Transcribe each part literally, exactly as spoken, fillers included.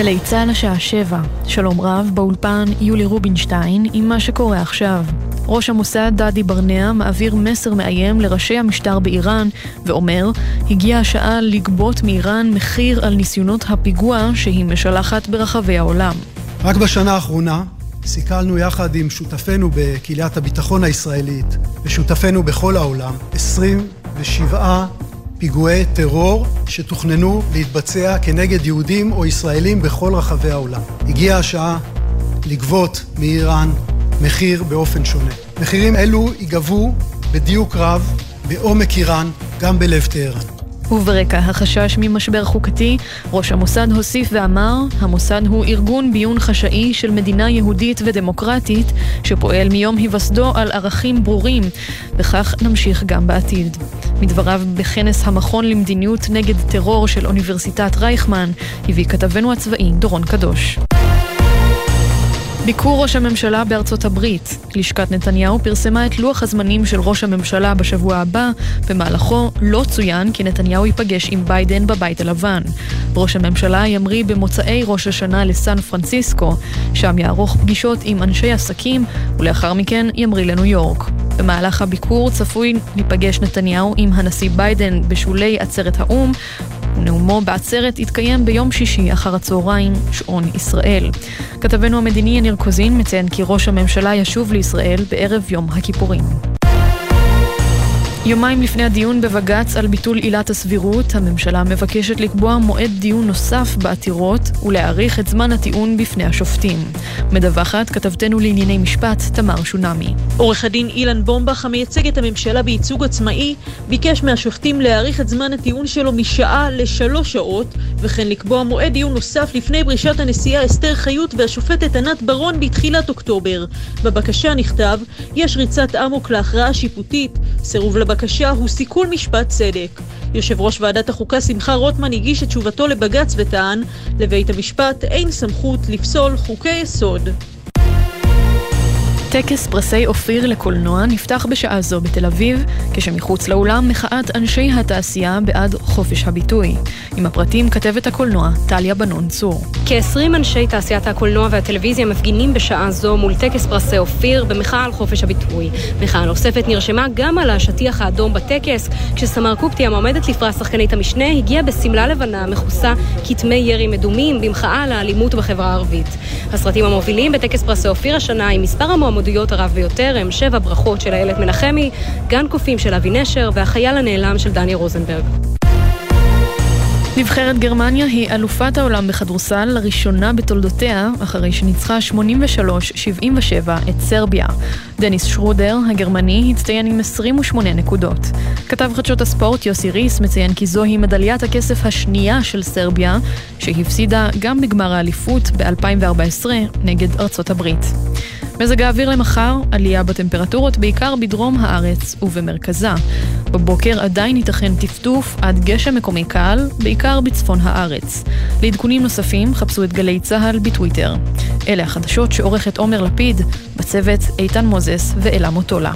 גלי צהל השעה שבע. שלום רב, באולפן יולי רובינשטיין עם מה שקורה עכשיו. ראש המוסד דדי ברניה מעביר מסר מאיים לראשי המשטר באיראן ואומר, הגיעה השעה לגבות מאיראן מחיר על ניסיונות הפיגוע שהיא משלחת ברחבי העולם. רק בשנה האחרונה סיכלנו יחד עם שותפינו בקהילת הביטחון הישראלית ושותפינו בכל העולם עשרים ושבעה פיגועי טרור שתוכננו להתבצע כנגד יהודים או ישראלים בכל רחבי העולם. הגיעה השעה לגבות מאיראן מחיר באופן שונה. מחירים אלו ייגבו בדיוק רב, בעומק איראן, גם בלב טהרן. וברקע החשש ממשבר חוקתי, ראש המוסד הוסיף ואמר, המוסד הוא ארגון ביון חשאי של מדינה יהודית ודמוקרטית, שפועל מיום היווסדו על ערכים ברורים, וכך נמשיך גם בעתיד. מדבריו בכנס המכון למדיניות נגד טרור של אוניברסיטת רייכמן, הביא כתבנו הצבאי דורון קדוש. ביקור ראש הממשלה בארצות הברית. לשכת נתניהו פרסמה את לוח הזמנים של ראש הממשלה בשבוע הבא, במהלכו לא צוין כי נתניהו ייפגש עם ביידן בבית הלבן. ראש הממשלה ימריא במוצאי ראש השנה לסן פרנסיסקו, שם יערוך פגישות עם אנשי עסקים, ולאחר מכן ימריא לניו יורק. במהלך הביקור צפוי להיפגש נתניהו עם הנשיא ביידן בשולי עצרת האום, ונאומו בעצרת התקיים ביום שישי אחר הצהריים, שעון ישראל. כתבנו המדיני ניר קוזין מציין כי ראש הממשלה ישוב לישראל בערב יום הכיפורים. יומיים לפני הדיון בבג"ץ על ביטול עילת הסבירות, הממשלה מבקשת לקבוע מועד דיון נוסף בעתירות ולהאריך את זמן הטיעון בפני השופטים. מדווחת כתבתנו לענייני משפט תמר שונמי. עורך הדין אילן בומבך, המייצג את הממשלה בייצוג עצמאי, ביקש מהשופטים להאריך את זמן הטיעון שלו משעה לשלוש שעות, וכן לקבוע מועד דיון נוסף לפני ברישת הנשיאה אסתר חיות והשופטת ענת ברון בתחילת אוקטובר. בבקשה נכתב, יש ריצת אמוק להכרעה שיפוטית, סירוב בקשה הוא סיכול משפט צדק. יושב ראש ועדת החוקה שמחה רוטמן הגיש את תשובתו לבג"ץ וטען, לבית המשפט אין סמכות לפסול חוקי יסוד. טקס פרסי אופיר לקולנוע נפתח בשעה זו בתל אביב, כשמחוץ לאולם מחאת אנשי התעשייה בעד חופש הביטוי. עם הפרטים כתבת הקולנוע טליה בנון צור. כ-עשרים אנשי תעשיית הקולנוע והטלוויזיה מפגינים בשעה זו מול טקס פרסי אופיר במחאה על חופש הביטוי. מחאה נוספת נרשמה גם על השטיח האדום בטקס, כשסמר קופטי המועמדת לפרס שחקנית המשנה הגיעה בסמלה לבנה מכוסה כתמי ירי מדומים במחאה על האלימות בחברה הערבית. הסרטים המובילים בטקס פרסי אופיר השנה עם מספר המועמדים עדויות הרב ביותר הם שבע ברכות של אלת מנחמי, גן קופים של אבי נשר והחייל הנעלם של דני רוזנברג. נבחרת גרמניה היא אלופת העולם בכדורסל לראשונה בתולדותיה, אחרי שניצחה שמונים ושלוש שבעים ושבע את סרביה. דניס שרודר, הגרמני, הצטיין עם עשרים ושמונה נקודות. כתב חדשות הספורט יוסי ריס מציין כי זוהי מדליית הכסף השנייה של סרביה, שהפסידה גם בגמר האליפות ב-אלפיים וארבע עשרה נגד ארצות הברית. מזג האוויר למחר, עלייה בטמפרטורות בעיקר בדרום הארץ ובמרכזה. בבוקר עדיין ייתכן טפטוף עד גשם מקומי קל, בעיקר בצפון הארץ. לעדכונים נוספים חפשו את גלי צהל בטוויטר. אלה החדשות שעורכת עומר לפיד, בצוות איתן מוזס ואלה מוטולה.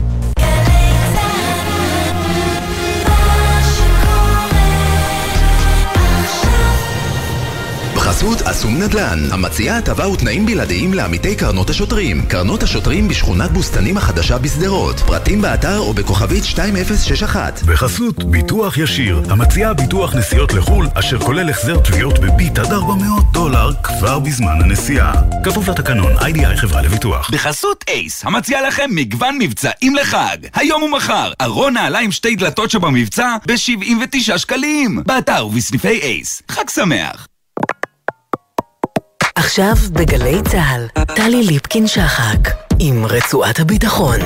בחסות אסום נדל"ן, המציעה הטבה ותנאים בלעדיים לעמיתי קרנות השוטרים. קרנות השוטרים בשכונת בוסתנים החדשה בסדרות. פרטים באתר או בכוכבית שתיים אפס שש אחת. בחסות ביטוח ישיר, המציעה ביטוח נסיעות לחול, אשר כולל החזר תביעות בבית עד ארבע מאות דולר כבר בזמן הנסיעה. כפוף לתקנון, איי די איי חברה לביטוח. בחסות אייס, המציעה לכם מגוון מבצעים לחג. היום ומחר, ארון נעליים שתי דלתות שבמבצע ב-שבעים ותשעה שקלים. באתר ובסניפי אייס. חג שמח. עכשיו בגלי צהל, טלי ליפקין שחק, עם רצועת הביטחון.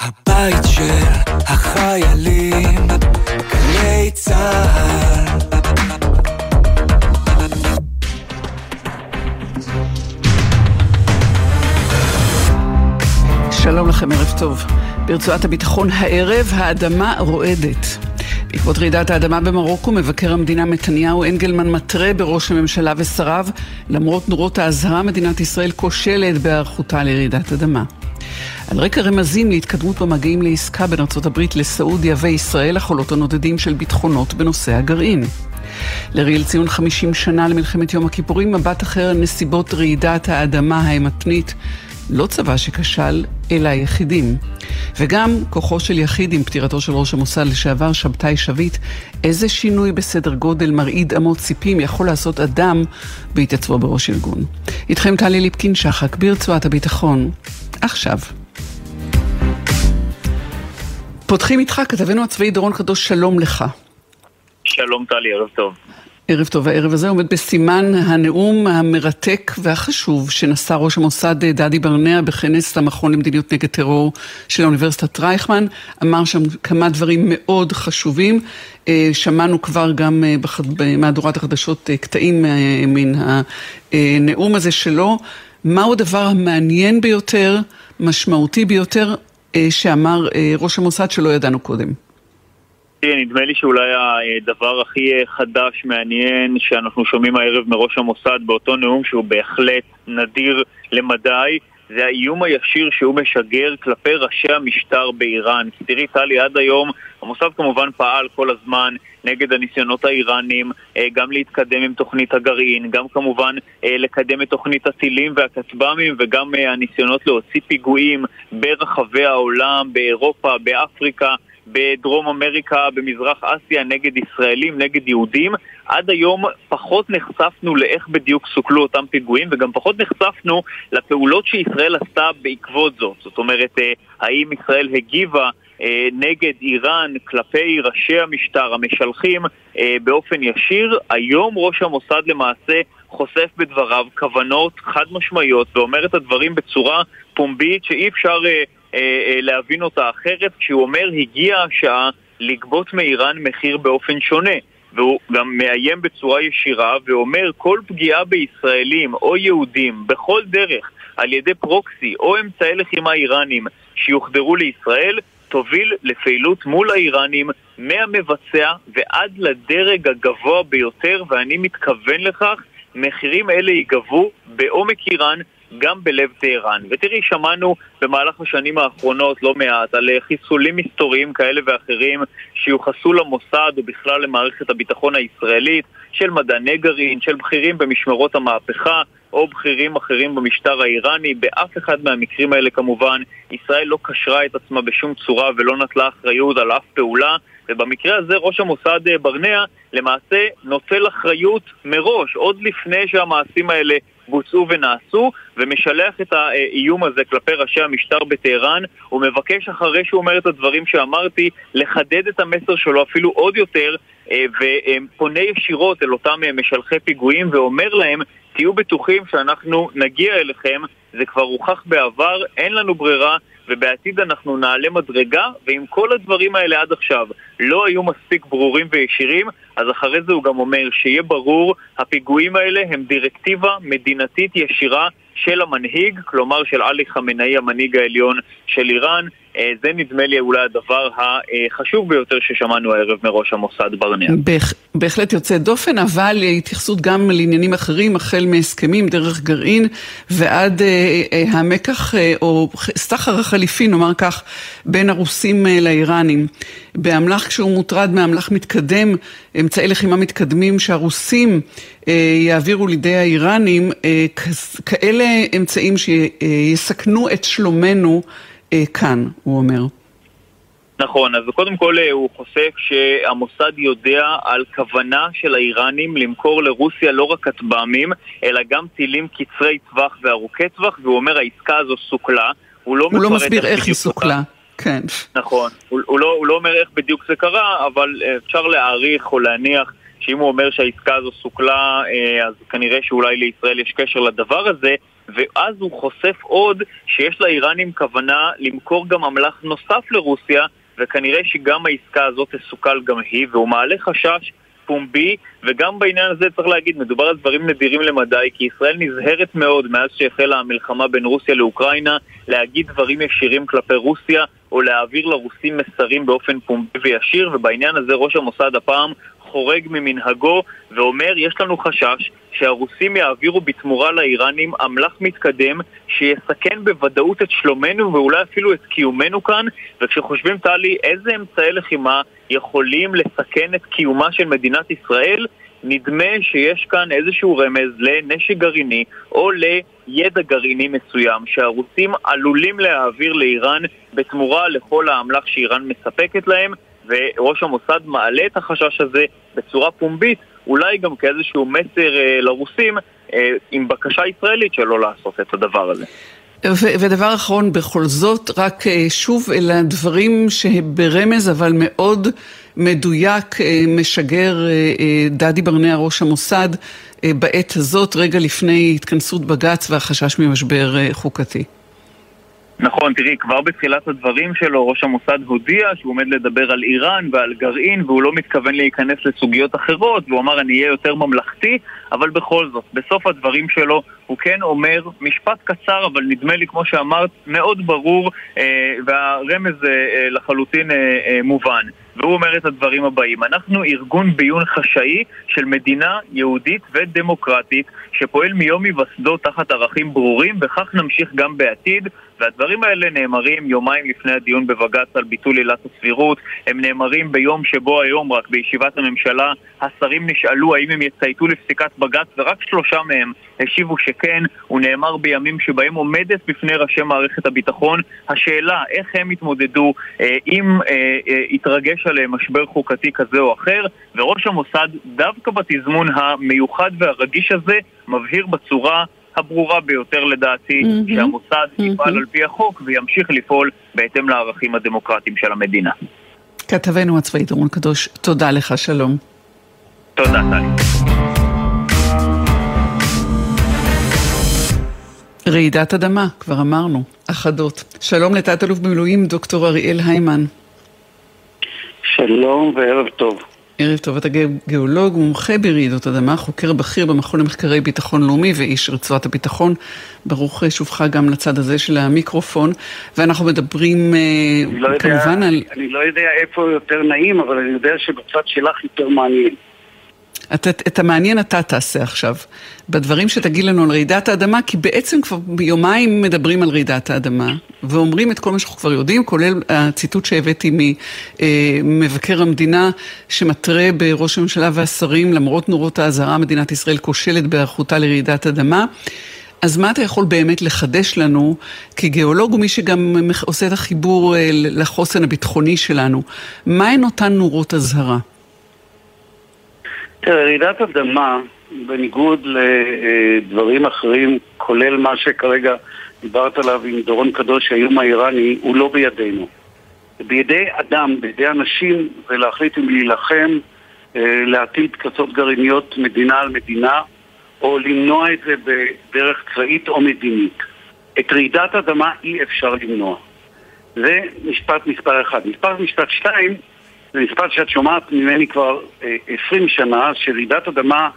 הבית של החיילים, גלי צהל. שלום לכם, ערב טוב. ברצועת הביטחון הערב, האדמה רועדת. בעקבות רעידת האדמה במרוקו, מבקר המדינה מתניהו אנגלמן מטרה בראש הממשלה ושריו, למרות נורות האזהרה, מדינת ישראל כושלת בהיערכותה לרעידת אדמה. על רקע רמזים להתקדמות במגעים לעסקה בין ארצות הברית לסעודיה וישראל, החולות הנודדים של ביטחונות בנושא הגרעין. לריאל ציון חמישים שנה למלחמת יום הכיפורים, מבט אחר נסיבות רעידת האדמה האמתנית, לא צבא שקשל, אלא היחידים. וגם כוחו של יחיד עם פטירתו של ראש המוסד לשעבר שבתאי שביט, איזה שינוי בסדר גודל מרעיד אמות ציפים יכול לעשות אדם בהתעצבו בראש ארגון. איתכם טלי ליפקין שחק ברצועת הביטחון. עכשיו. פותחים איתך, כתבנו הצבאי דורון קדוש, שלום לך. שלום טלי, ערב טוב. ערב טוב, הערב הזה עומד בסימן הנאום המרתק והחשוב שנשא ראש המוסד דדי ברניה בכנס המכון למדיניות נגד טרור של אוניברסיטת רייכמן. אמר שם כמה דברים מאוד חשובים. שמענו כבר גם במהדורת החדשות קטעים מן הנאום הזה שלו. מהו הדבר המעניין ביותר, משמעותי ביותר, שאמר ראש המוסד שלא ידענו קודם? נדמה לי שאולי הדבר הכי חדש, מעניין, שאנחנו שומעים הערב מראש המוסד באותו נאום שהוא בהחלט נדיר למדי, זה האיום הישיר שהוא משגר כלפי ראשי המשטר באיראן. כי תראי טלי, עד היום המוסד כמובן פעל כל הזמן נגד הניסיונות האיראנים, גם להתקדם עם תוכנית הגרעין, גם כמובן לקדם את תוכנית הטילים והכטב"מים, וגם הניסיונות להוציא פיגועים ברחבי העולם, באירופה, באפריקה, בדרום אמריקה, במזרח אסיה, נגד ישראלים, נגד יהודים. עד היום פחות נחשפנו לאיך בדיוק סוכלו אותם פיגועים, וגם פחות נחשפנו לפעולות שישראל עשתה בעקבות זאת. זאת אומרת, האם ישראל הגיבה נגד איראן כלפי ראשי המשטר המשלחים באופן ישיר? היום ראש המוסד למעשה חושף בדבריו כוונות חד משמעיות, ואומר את הדברים בצורה פומבית שאי אפשר להבין אותה אחרת, כשהוא אומר הגיעה השעה לגבות מאיראן מחיר באופן שונה, והוא גם מאיים בצורה ישירה ואומר כל פגיעה בישראלים או יהודים בכל דרך על ידי פרוקסי או אמצעי לחימה איראנים שיוחדרו לישראל תוביל לפעילות מול האיראנים מהמבצע ועד לדרג הגבוה ביותר, ואני מתכוון לכך, מחירים אלה ייגבו בעומק איראן, גם בלב טהרן. ותראי, שמענו במהלך השנים האחרונות לא מעט על חיסולים היסטוריים כאלה ואחרים שיוחסו למוסד ובכלל למערכת הביטחון הישראלית, של מדעני גרעין, של בכירים במשמרות המהפכה או בכירים אחרים במשטר האיראני. באף אחד מהמקרים האלה כמובן ישראל לא קשרה את עצמה בשום צורה ולא נטלה אחריות על אף פעולה, ובמקרה הזה ראש המוסד ברניה למעשה נוטל אחריות מראש, עוד לפני שהמעשים האלה בוצעו ונעשו, ומשלח את האיום הזה כלפי ראשי המשטר בטהרן. הוא מבקש, אחרי שהוא אומר את הדברים שאמרתי, לחדד את המסר שלו אפילו עוד יותר, ופונה ישירות אל אותם משלחי פיגועים ואומר להם, תהיו בטוחים שאנחנו נגיע אליכם, זה כבר הוכח בעבר, אין לנו ברירה, ובעתיד אנחנו נעלה מדרגה. ועם כל הדברים האלה עד עכשיו לא היו מספיק ברורים וישירים, אז אחרי זה הוא גם אומר שיהיה ברור, הפיגועים האלה הם דירקטיבה מדינתית ישירה של המנהיג, כלומר של עלי חמנאי, המנהיג העליון של איראן. זה נדמה לי אולי הדבר החשוב ביותר ששמענו הערב מראש המוסד ברניה. בהח, בהחלט יוצא דופן, אבל התייחסות גם לעניינים אחרים, החל מהסכמים דרך גרעין ועד אה, אה, המקח אה, או סחר החליפי, נאמר כך, בין הרוסים אה, לאיראנים. באמל"ח, כשהוא מוטרד מאמל"ח מתקדם, אמצעי לחימה מתקדמים שהרוסים אה, יעבירו לידי האיראנים, אה, כ- כאלה אמצעים שיסכנו אה, את שלומנו כאן, הוא אומר. נכון, אז קודם כל הוא חושף שהמוסד יודע על כוונה של האיראנים למכור לרוסיה לא רק כטב"מים, אלא גם טילים קצרי טווח וארוכי טווח, והוא אומר העסקה הזו סוכלה. הוא לא, הוא לא מסביר איך היא סוכלה. כן. נכון, הוא, הוא, לא, הוא לא אומר איך בדיוק זה קרה, אבל אפשר להעריך או להניח שאם הוא אומר שהעסקה הזו סוכלה, אז כנראה שאולי לישראל יש קשר לדבר הזה. ואז הוא חושף עוד שיש לאיראנים כוונה למכור גם אמל"ח נוסף לרוסיה, וכנראה שגם העסקה הזאת תסוכל גם היא, והוא מעלה חשש פומבי. וגם בעניין הזה צריך להגיד, מדובר על דברים נדירים למדי, כי ישראל נזהרת מאוד מאז שהחלה המלחמה בין רוסיה לאוקראינה להגיד דברים ישירים כלפי רוסיה או להעביר לרוסים מסרים באופן פומבי וישיר, ובעניין הזה ראש המוסד הפעם חורג ממנהגו ואומר, יש לנו חשש שהרוסים יעבירו בתמורה לאיראנים אמל"ח מתקדם שיסכן בוודאות את שלומנו ואולי אפילו את קיומנו כאן, וכשחושבים טלי איזה אמצעי לחימה יכולים לסכן את קיומה של מדינת ישראל, נדמה שיש כאן איזשהו רמז לנשק גרעיני או לידע גרעיני מסוים שהרוסים עלולים להעביר לאיראן בתמורה לכל האמל"ח שאיראן מספקת להם, וראש המוסד מעלה את החשש הזה בצורה פומבית, אולי גם כאיזשהו מסר אה, לרוסים אה, עם בקשה ישראלית שלא לעשות את הדבר הזה. ו- ודבר אחרון, בכל זאת, רק אה, שוב אל הדברים שברמז אבל מאוד מדויק אה, משגר אה, אה, דדי ברניה, ראש המוסד, אה, בעת הזאת, רגע לפני התכנסות בג"ץ והחשש ממשבר אה, חוקתי. נכון, תראי, כבר בתחילת הדברים שלו ראש המוסד הודיע שהוא עומד לדבר על איראן ועל גרעין והוא לא מתכוון להיכנס לסוגיות אחרות, והוא אמר אני אהיה יותר ממלכתי, אבל בכל זאת, בסוף הדברים שלו הוא כן אומר משפט קצר, אבל נדמה לי כמו שאמרת מאוד ברור אה, והרמז אה, לחלוטין אה, אה, מובן. והוא אומר את הדברים הבאים: אנחנו ארגון ביון חשאי של מדינה יהודית ודמוקרטית שפועל מיום היווסדו תחת ערכים ברורים, וכך נמשיך גם בעתיד. והדברים האלה נאמרים יומיים לפני הדיון בבג"ץ על ביטול עילת הסבירות, הם נאמרים ביום שבו היום רק בישיבת הממשלה השרים נשאלו האם הם יצייתו לפסיקת בג"ץ ורק שלושה מהם השיבו שכן, ונאמר בימים שבהם עומדת בפני ראשי מערכת הביטחון השאלה איך הם יתמודדו אה, אם אה, אה, יתרגש עליהם משבר חוקתי כזה או אחר, וראש המוסד דווקא בתזמון המיוחד והרגיש הזה מבהיר בצורה הברורה ביותר לדעתי mm-hmm. שהמוסד mm-hmm. יפעל על פי החוק וימשיך לפעול בהתאם לערכים הדמוקרטיים של המדינה. כתבנו הצבאי דורון קדוש, תודה לך, שלום. תודה, טלי. רעידת אדמה, כבר אמרנו, אחדות. שלום לתת אלוף במילואים, דוקטור אריאל היימן. שלום וערב טוב. ערב טוב, אתה גיאולוג, מומחה ברעידות אדמה, חוקר בכיר במכון למחקרי ביטחון לאומי ואיש רצועת הביטחון. ברוך שובך גם לצד הזה של המיקרופון, ואנחנו מדברים לא כמובן יודע, על... אני לא יודע איפה יותר נעים, אבל אני יודע שבצד שלך יותר מעניין. את, את המעניין אתה תעשה עכשיו, בדברים שתגיד לנו על רעידת האדמה, כי בעצם כבר ביומיים מדברים על רעידת האדמה, ואומרים את כל מה שאנחנו כבר יודעים, כולל הציטוט שהבאתי ממבקר המדינה, שמטרה בראש הממשלה והשרים, למרות נורות האזהרה, מדינת ישראל כושלת בהיערכותה לרעידת אדמה. אז מה אתה יכול באמת לחדש לנו, כגיאולוג ומי שגם עושה את החיבור לחוסן הביטחוני שלנו, מה הן אותן נורות הזהרה? תראה, רעידת אדמה, בניגוד לדברים אחרים, כולל מה שכרגע דיברת עליו עם דורון קדוש, האיום האיראני, הוא לא בידינו. בידי אדם, בידי אנשים, ולהחליט אם להילחם, להטיל פצצות גרעיניות מדינה על מדינה, או למנוע את זה בדרך צבאית או מדינית. את רעידת אדמה אי אפשר למנוע. זה משפט מספר אחד. משפט משפט שתיים, זה משפט שאת שומעת ממני כבר עשרים שנה, שרעידת אדמה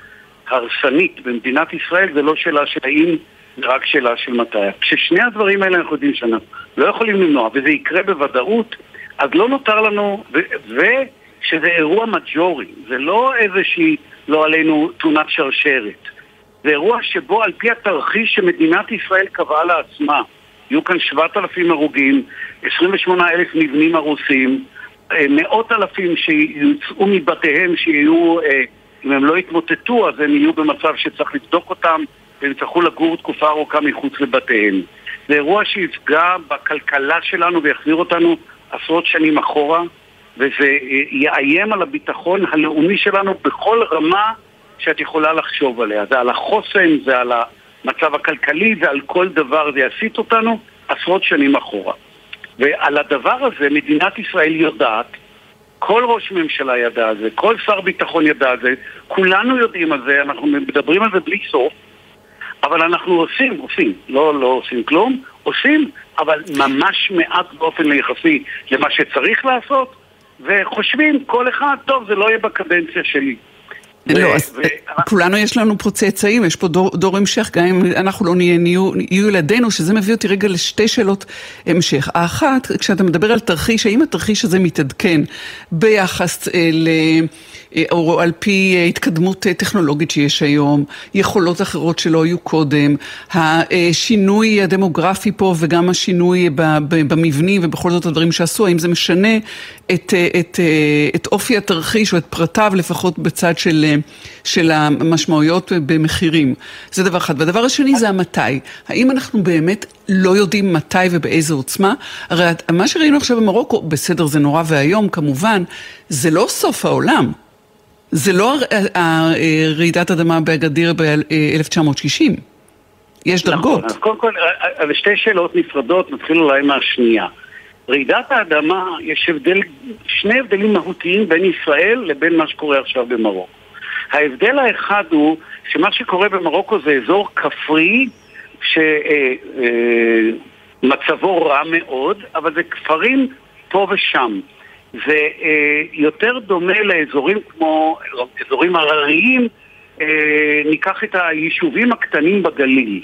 הרסנית במדינת ישראל זה לא שאלה של האם, זה רק שאלה של מתי. כששני הדברים האלה אנחנו יודעים שאנחנו לא יכולים למנוע, וזה יקרה בוודאות, אז לא נותר לנו, ושזה אירוע מג'ורי, זה לא איזושהי, לא עלינו, תאונת שרשרת. זה אירוע שבו על פי התרחיש שמדינת ישראל קבעה לעצמה, יהיו כאן שבעת אלפים הרוגים, עשרים ושמונה אלף מבנים הרוסים, מאות אלפים שיוצאו מבתיהם שיהיו, אם הם לא יתמוטטו אז הם יהיו במצב שצריך לבדוק אותם והם צריכו לגור תקופה ארוכה מחוץ לבתיהם. זה אירוע שיפגע בכלכלה שלנו ויחזיר אותנו עשרות שנים אחורה, וזה יאיים על הביטחון הלאומי שלנו בכל רמה שאת יכולה לחשוב עליה. זה על החוסן, זה על המצב הכלכלי, זה על כל דבר, זה יסיט אותנו עשרות שנים אחורה. ועל הדבר הזה מדינת ישראל יודעת, כל ראש ממשלה ידע על זה, כל שר ביטחון ידע על זה, כולנו יודעים על זה, אנחנו מדברים על זה בלי סוף, אבל אנחנו עושים, עושים, לא, לא עושים כלום, עושים, אבל ממש מעט באופן ליחסי למה שצריך לעשות, וחושבים כל אחד, טוב, זה לא יהיה בקדנציה שלי. לא, אז כולנו יש לנו פה צאצאים, יש פה דור המשך, גם אם אנחנו לא נהיה, יהיו ילדינו, שזה מביא אותי רגע לשתי שאלות המשך. האחת, כשאתה מדבר על תרחיש, האם התרחיש הזה מתעדכן ביחס ל... או על פי התקדמות טכנולוגית שיש היום, יכולות אחרות שלא היו קודם, השינוי הדמוגרפי פה וגם השינוי במבנים ובכל זאת הדברים שעשו, האם זה משנה את, את, את אופי התרחיש או את פרטיו לפחות בצד של, של המשמעויות במחירים. זה דבר אחד. והדבר השני זה המתי. האם אנחנו באמת לא יודעים מתי ובאיזה עוצמה? הרי מה שראינו עכשיו במרוקו, בסדר זה נורא והיום כמובן, זה לא סוף העולם. זה לא רעידת אדמה באגדיר ב-אלף תשע מאות שישים. יש דרגות. אז קודם כל, על שתי שאלות נפרדות, נתחיל אולי מהשנייה. רעידת האדמה, יש הבדל, שני הבדלים מהותיים בין ישראל לבין מה שקורה עכשיו במרוקו. ההבדל האחד הוא שמה שקורה במרוקו זה אזור כפרי שמצבו רע מאוד, אבל זה כפרים פה ושם. זה יותר דומה לאזורים כמו אזורים הרריים, ניקח את היישובים הקטנים בגליל.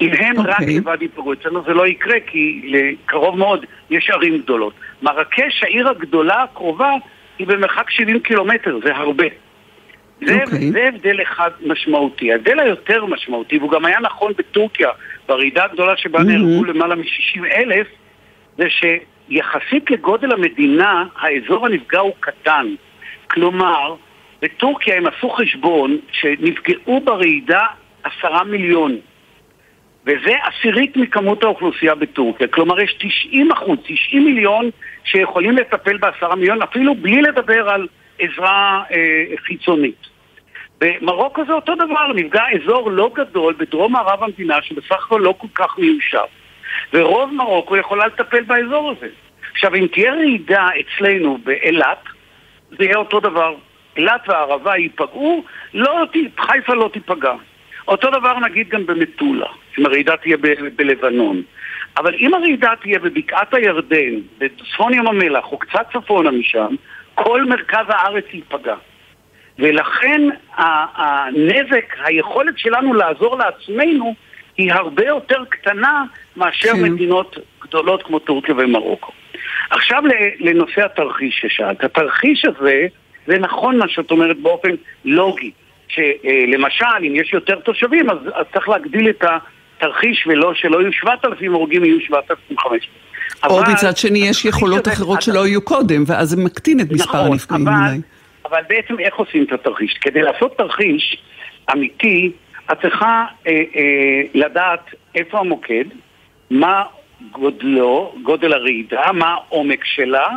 אם הם רק לבד יפגעו, אצלנו זה לא יקרה, כי קרוב מאוד יש ערים גדולות. מרקש, העיר הגדולה הקרובה, היא במרחק שבעים קילומטר, זה הרבה. זה הבדל אחד משמעותי. ההבדל היותר משמעותי, והוא גם היה נכון בטורקיה, ברעידה הגדולה שבה נהרגו למעלה מ-שישים אלף, זה ש... יחסית לגודל המדינה, האזור הנפגע הוא קטן. כלומר, בטורקיה הם עשו חשבון שנפגעו ברעידה עשרה מיליון. וזה עשירית מכמות האוכלוסייה בטורקיה. כלומר, יש תשעים אחוז, תשעים מיליון שיכולים לטפל בעשרה מיליון, אפילו בלי לדבר על עזרה אה, חיצונית. במרוקו זה אותו דבר, נפגע אזור לא גדול בדרום מערב המדינה, שבסך הכל לא כל כך מיושב. ורוב מרוקו יכולה לטפל באזור הזה. עכשיו, אם תהיה רעידה אצלנו באילת, זה יהיה אותו דבר. אילת והערבה ייפגעו, לא, חיפה לא תיפגע. אותו דבר נגיד גם במטולה, אם הרעידה תהיה ב- בלבנון. אבל אם הרעידה תהיה בבקעת הירדן, בצפון ים המלח, או קצת צפונה משם, כל מרכז הארץ ייפגע. ולכן הנזק, היכולת שלנו לעזור לעצמנו, היא הרבה יותר קטנה מאשר כן. מדינות גדולות כמו טורקיה ומרוקו. עכשיו לנושא התרחיש ששאלת. התרחיש הזה, זה נכון מה שאת אומרת באופן לוגי, שלמשל אם יש יותר תושבים, אז, אז צריך להגדיל את התרחיש ולא שלא יהיו שבעת אלפים הורגים, יהיו שבעת אלפים וחמש מאות. או מצד שני יש יכולות אחרות שלא יהיו קודם, ואז זה מקטין את מספר נכון, הנפגעים אבל, אולי. אבל בעצם איך עושים את התרחיש? כדי לעשות תרחיש אמיתי, את צריכה אה, אה, לדעת איפה המוקד, מה גודלו, גודל הרעידה, מה העומק שלה,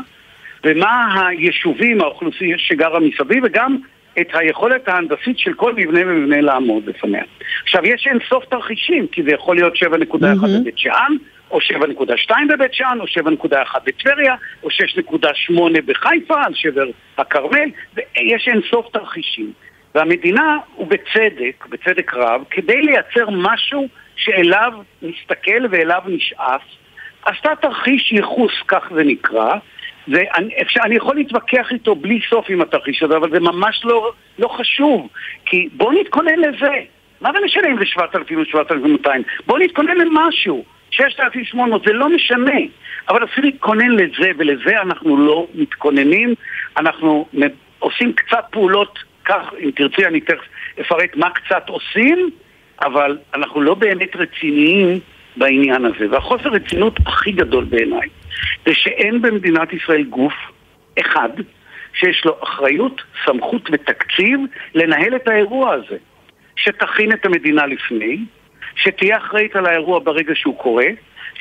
ומה היישובים, האוכלוסייה שגרה מסביב, וגם את היכולת ההנדסית של כל מבנה ומבנה לעמוד בפניה. עכשיו, יש אין סוף תרחישים, כי זה יכול להיות שבע נקודה אחת mm-hmm. בבית שען, או שבע נקודה שתיים בבית שען, או שבע נקודה אחת בטבריה, או שש נקודה שמונה בחיפה, על שבר הכרמל, ויש אין סוף תרחישים. והמדינה הוא בצדק, בצדק רב, כדי לייצר משהו שאליו נסתכל ואליו נשאף, עשתה תרחיש ייחוס, כך זה נקרא, ואני יכול להתווכח איתו בלי סוף עם התרחיש הזה, אבל זה ממש לא, לא חשוב, כי בוא נתכונן לזה. מה זה משנה אם זה שבעת אלפים או שבעת אלפים ומאתיים? בוא נתכונן למשהו, ששת אלפים ושמונה מאות, זה לא משנה. אבל אפילו להתכונן לזה, ולזה אנחנו לא מתכוננים, אנחנו עושים קצת פעולות, כך, אם תרצי, אני תכף אפרט מה קצת עושים, אבל אנחנו לא באמת רציניים בעניין הזה. והחוסר רצינות הכי גדול בעיניי, זה שאין במדינת ישראל גוף אחד שיש לו אחריות, סמכות ותקציב לנהל את האירוע הזה. שתכין את המדינה לפני, שתהיה אחראית על האירוע ברגע שהוא קורה,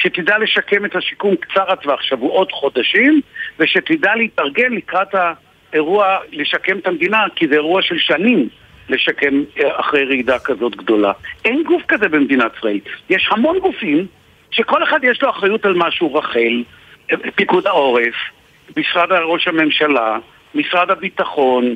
שתדע לשקם את השיקום קצר הטווח, שבועות, חודשים, ושתדע להתארגן לקראת ה... אירוע לשקם את המדינה, כי זה אירוע של שנים לשקם אחרי רעידה כזאת גדולה. אין גוף כזה במדינת ישראל. יש המון גופים שכל אחד יש לו אחריות על משהו, רחל, פיקוד העורף, משרד ראש הממשלה, משרד הביטחון,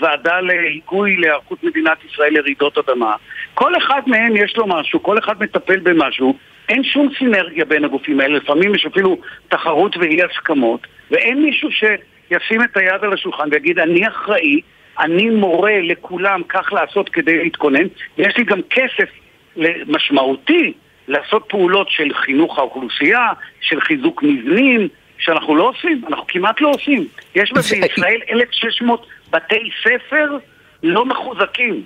ועדה להיגוי להיערכות מדינת ישראל לרעידות אדמה. כל אחד מהם יש לו משהו, כל אחד מטפל במשהו. אין שום סינרגיה בין הגופים האלה, לפעמים יש אפילו תחרות ואי הסכמות, ואין מישהו ישים את היד על השולחן ויגיד, אני אחראי, אני מורה לכולם כך לעשות כדי להתכונן, יש לי גם כסף משמעותי לעשות פעולות של חינוך האוכלוסייה, של חיזוק מבנים, שאנחנו לא עושים, אנחנו כמעט לא עושים. יש בישראל אלף שש מאות בתי ספר לא מחוזקים.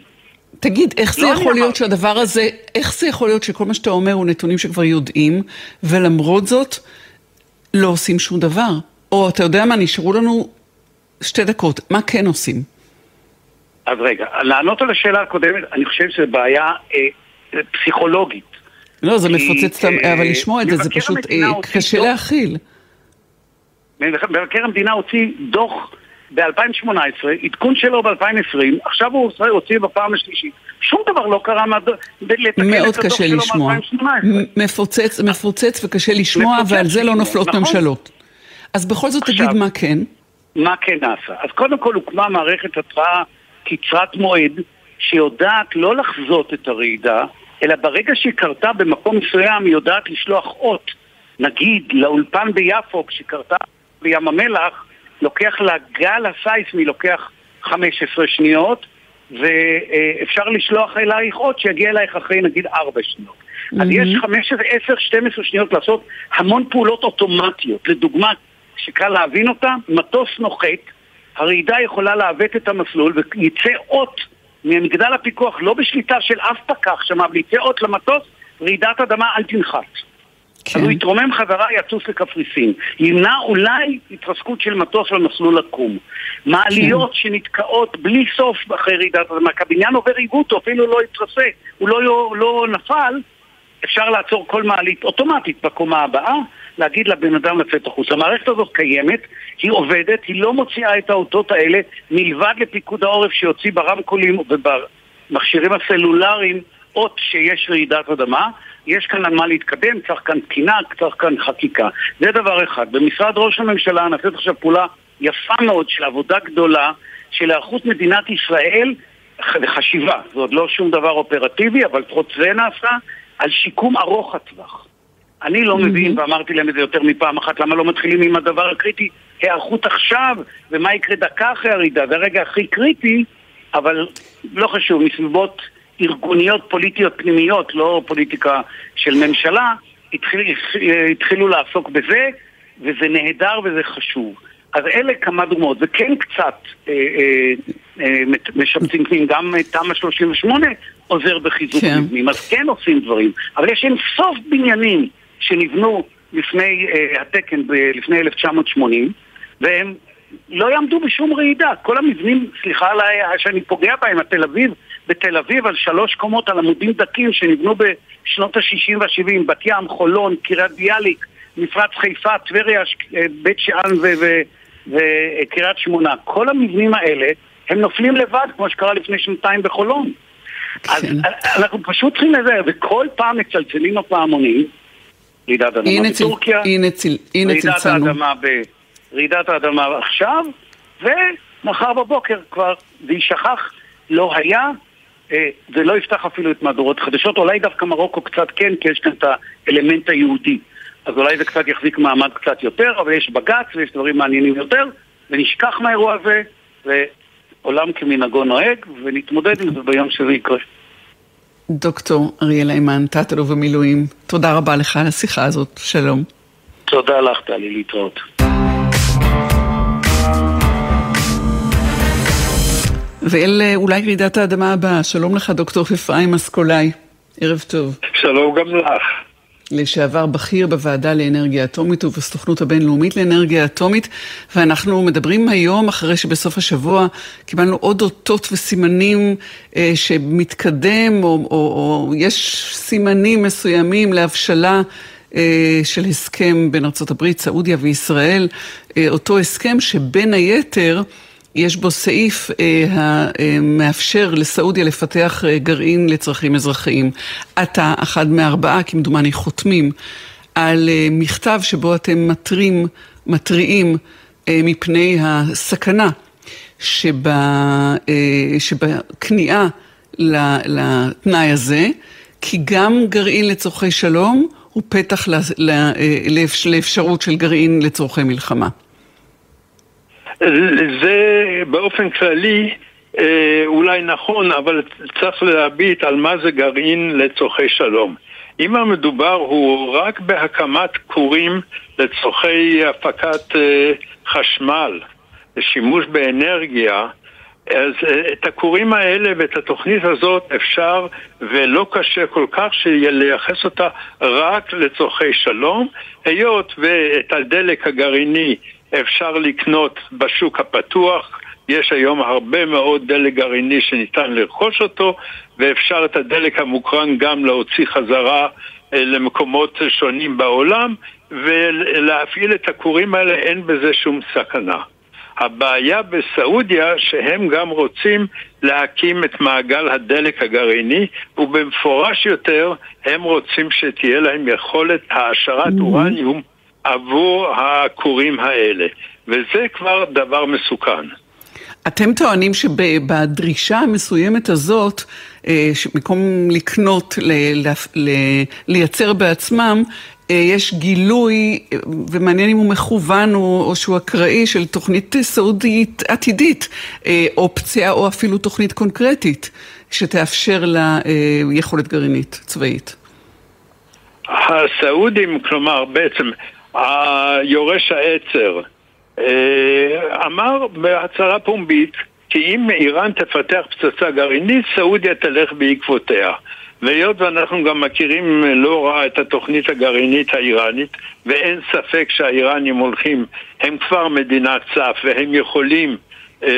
תגיד, איך זה יכול להיות שהדבר הזה, איך זה יכול להיות שכל מה שאתה אומר הוא נתונים שכבר יודעים, ולמרות זאת לא עושים שום דבר? או אתה יודע מה, נשארו לנו שתי דקות, מה כן עושים? אז רגע, לענות על השאלה הקודמת, אני חושב שזה בעיה אה, פסיכולוגית. לא, זה מפוצץ, אה, אבל לשמוע את זה, זה פשוט אה, קשה דוח, להכיל. מבקר המדינה הוציא דוח ב-אלפיים שמונה עשרה, עדכון שלו ב-אלפיים עשרים, עכשיו הוא הוציא בפעם השלישית. שום דבר לא קרה מה... מאוד קשה לשמוע. מפוצץ, מפוצץ וקשה לשמוע, ועל זה לא נופלות ממשלות. אז בכל זאת תגיד מה כן. מה כן נעשה? אז קודם כל הוקמה מערכת התראה קצרת מועד, שיודעת לא לחזות את הרעידה, אלא ברגע שהיא קרתה במקום מסוים, היא יודעת לשלוח אות, נגיד, לאולפן ביפו, כשקרתה בים המלח, לוקח לגל הסייסמי, לוקח חמש עשרה שניות, ואפשר לשלוח אלייך עוד שיגיע אלייך אחרי נגיד ארבע שניות. Mm-hmm. אז יש חמש, עשר, שתים עשרה שניות לעשות המון פעולות אוטומטיות. לדוגמה, שקל להבין אותה, מטוס נוחת, הרעידה יכולה להוות את המסלול ויצא אות ממגדל הפיקוח, לא בשליטה של אף פקח שם, אבל יצא אות למטוס, רעידת אדמה אל תנחת. כן. אז הוא יתרומם חזרה, יצוס לקפריסין. ימנע אולי התרסקות של מטוס למסלול עקום. מעליות כן. שנתקעות בלי סוף אחרי רעידת אדמה. הבניין עובר עיוות, הוא אפילו לא יתרסק, הוא לא, לא נפל, אפשר לעצור כל מעלית אוטומטית בקומה הבאה, להגיד לבן אדם לצאת החוץ. המערכת הזאת קיימת, היא עובדת, היא לא מוציאה את האותות האלה, מלבד לפיקוד העורף שיוציא ברמקולים ובמכשירים הסלולריים, אות שיש רעידת אדמה, יש כאן מה להתקדם, צריך כאן תקינה, צריך כאן חקיקה. זה דבר אחד. במשרד ראש הממשלה נעשית עכשיו פעולה יפה מאוד של עבודה גדולה, של היערכות מדינת ישראל לחשיבה. זה עוד לא שום דבר אופרטיבי, אבל פחות זה נעשה, על שיקום ארוך הטווח. אני לא מבין, ואמרתי להם את זה יותר מפעם אחת, למה לא מתחילים עם הדבר הקריטי, היערכות עכשיו, ומה יקרה דקה אחרי הרעידה. זה הרגע הכי קריטי, אבל לא חשוב, מסביבות ארגוניות פוליטיות פנימיות, לא פוליטיקה של ממשלה, התחיל, התחילו לעסוק בזה, וזה נהדר וזה חשוב. אז אלה כמה דוגמאות, וכן קצת אה, אה, אה, משפצים פנים, גם תמ"א שלושים ושמונה עוזר בחיזוק כן. מבנים, אז כן עושים דברים, אבל יש אין סוף בניינים שנבנו לפני אה, התקן, ב- לפני אלף תשע מאות שמונים, והם לא יעמדו בשום רעידה, כל המבנים, סליחה עליי, שאני פוגע בהם, התל אביב, בתל אביב על שלוש קומות על עמודים דקים שנבנו בשנות ה-שישים וה-שבעים, בת ים, חולון, קריית ביאליק, מפרץ חיפה, טבריה, בית שאן וקריית שמונה. כל המבנים האלה הם נופלים לבד, כמו שקרה לפני שנתיים בחולון. אז אנחנו פשוט צריכים לזה, וכל פעם מצלצלים הפעמונים, רעידת האדמה בטורקיה, רעידת האדמה ב... רעידת האדמה עכשיו, ומחר בבוקר כבר זה יישכח, לא היה, זה לא יפתח אפילו את מהדורות חדשות, אולי דווקא מרוקו קצת כן, כי יש כאן את האלמנט היהודי. אז אולי זה קצת יחזיק מעמד קצת יותר, אבל יש בגץ ויש דברים מעניינים יותר, ונשכח מהאירוע הזה, ועולם כמנהגו נוהג, ונתמודד עם זה ביום שזה יקרה. דוקטור אריאל היימן, תת-אלוף במילואים, תודה רבה לך על השיחה הזאת, שלום. תודה לך, טלי, להתראות. ואל אולי רעידת האדמה הבאה. שלום לך דוקטור חיפאי משקולאי, ערב טוב. שלום גם לך. לשעבר בכיר בוועדה לאנרגיה אטומית ובסוכנות הבינלאומית לאנרגיה אטומית, ואנחנו מדברים היום אחרי שבסוף השבוע קיבלנו עוד אותות וסימנים אה, שמתקדם או, או, או יש סימנים מסוימים להבשלה של הסכם בין ארצות הברית, סעודיה וישראל, אותו הסכם שבין היתר יש בו סעיף המאפשר לסעודיה לפתח גרעין לצרכים אזרחיים. אתה אחד מארבעה, כמדומני, חותמים על מכתב שבו אתם מתרים, מתריעים מפני הסכנה שבה, שבקנייה לתנאי הזה, כי גם גרעין לצורכי שלום הוא פתח לאפשרות של גרעין לצורכי מלחמה. זה באופן כללי אולי נכון, אבל צריך להביט על מה זה גרעין לצורכי שלום. אם המדובר הוא רק בהקמת כורים לצורכי הפקת חשמל, לשימוש באנרגיה, אז את הכורים האלה ואת התוכנית הזאת אפשר ולא קשה כל כך שלייחס אותה רק לצורכי שלום, היות ואת הדלק הגרעיני אפשר לקנות בשוק הפתוח, יש היום הרבה מאוד דלק גרעיני שניתן לרכוש אותו, ואפשר את הדלק המוקרן גם להוציא חזרה למקומות שונים בעולם, ולהפעיל את הכורים האלה אין בזה שום סכנה. הבעיה בסעודיה שהם גם רוצים להקים את מעגל הדלק הגרעיני, ובמפורש יותר הם רוצים שתהיה להם יכולת העשרת אורניום עבור הכורים האלה, וזה כבר דבר מסוכן. אתם טוענים שבדרישה המסוימת הזאת, מקום לקנות, לייצר בעצמם, יש גילוי, ומעניין אם הוא מכוון או שהוא אקראי, של תוכנית סעודית עתידית, אופציה או אפילו תוכנית קונקרטית, שתאפשר ליכולת גרעינית צבאית. הסעודים, כלומר בעצם, היורש העצר, אמר בהצהרה פומבית כי אם איראן תפתח פצצה גרעינית סעודיה תלך בעקבותיה, והיות ואנחנו גם מכירים לא רע את התוכנית הגרעינית האיראנית, ואין ספק שהאיראנים הולכים, הם כבר מדינת סף והם יכולים אה,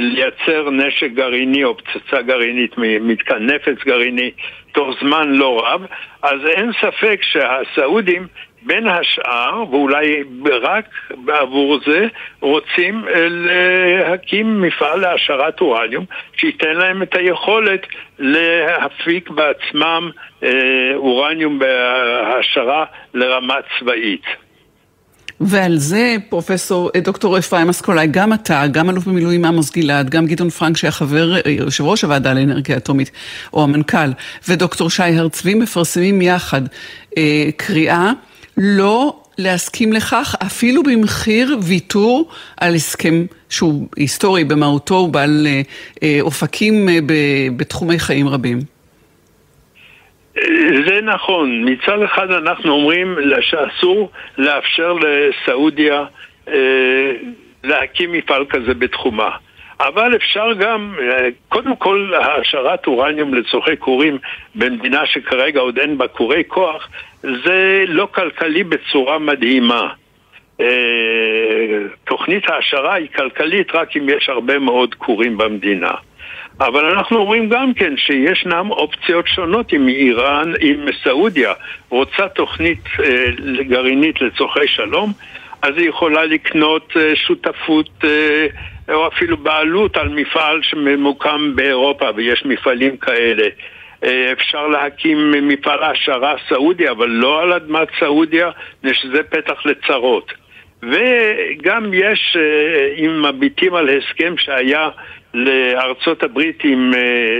לייצר נשק גרעיני או פצצה גרעינית, מתקן נפץ גרעיני תוך זמן לא רב, אז אין ספק שהסעודים בין השאר, ואולי רק בעבור זה, רוצים להקים מפעל להשארת אורניום, שייתן להם את היכולת להפיק בעצמם אורניום בהשארה לרמה צבאית. ועל זה, פרופסור, דוקטור חיפאי משקולאי, גם אתה, גם אלוף במילואים עמוס גילד, גם גדעון פרנק שהיה חבר, יושב ראש הוועדה לאנרגיה אטומית, או המנכ"ל, ודוקטור שי הרצבי מפרסמים יחד אה, קריאה, לא להסכים לכך, אפילו במחיר ויתור על הסכם שהוא היסטורי במהותו, הוא בעל אופקים בתחומי חיים רבים. זה נכון. מצד אחד אנחנו אומרים שאסור לאפשר לסעודיה להקים מפעל כזה בתחומה. אבל אפשר גם, קודם כל, השארת אורניום לצורכי כורים במדינה שכרגע עוד אין בה כורי כוח, זה לא כלכלי בצורה מדהימה. תוכנית ההשארה היא כלכלית רק אם יש הרבה מאוד כורים במדינה. אבל אנחנו אומרים גם כן שישנם אופציות שונות. אם איראן, אם סעודיה רוצה תוכנית גרעינית לצורכי שלום, אז היא יכולה לקנות שותפות או אפילו בעלות על מפעל שממוקם באירופה, ויש מפעלים כאלה. אפשר להקים מפעל השערה סעודיה, אבל לא על אדמת סעודיה, שזה פתח לצרות. וגם יש, אם מביטים על הסכם שהיה לארצות הברית עם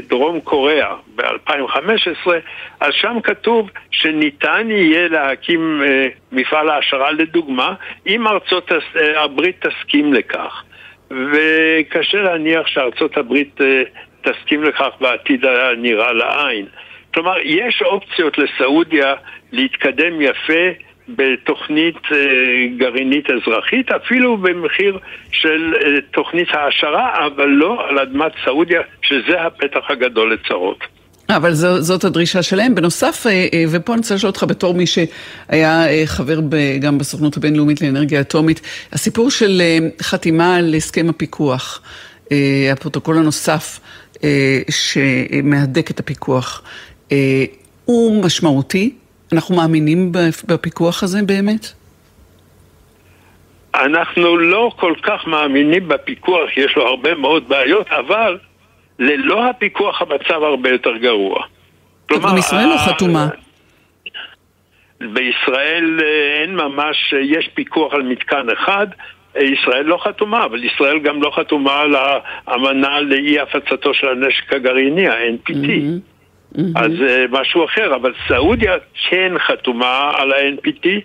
דרום קוריאה ב-אלפיים וחמש עשרה, אז שם כתוב שניתן יהיה להקים מפעל השערה לדוגמה, אם ארצות הברית תסכים לכך. וקשה להניח שארצות הברית תסכים לכך בעתיד הנראה לעין. כלומר, יש אופציות לסעודיה להתקדם יפה בתוכנית גרעינית אזרחית, אפילו במחיר של תוכנית העשרה, אבל לא על אדמת סעודיה, שזה הפתח הגדול לצרות. אבל זו, זאת הדרישה שלהם. בנוסף, ופה אני רוצה לשאול אותך בתור מי שהיה חבר גם בסוכנות הבינלאומית לאנרגיה אטומית, הסיפור של חתימה על הסכם הפיקוח, הפרוטוקול הנוסף שמהדק את הפיקוח, הוא משמעותי? אנחנו מאמינים בפיקוח הזה באמת? אנחנו לא כל כך מאמינים בפיקוח, יש לו הרבה מאוד בעיות, אבל ללא הפיקוח המצב הרבה יותר גרוע. כלומר, גם ישראל לא חתומה. בישראל אין ממש, יש פיקוח על מתקן אחד, ישראל לא חתומה, אבל ישראל גם לא חתומה על האמנה לאי הפצתו של הנשק הגרעיני, ה-אן פי טי. Mm-hmm. אז משהו אחר, אבל סעודיה כן חתומה על ה-אן פי טי,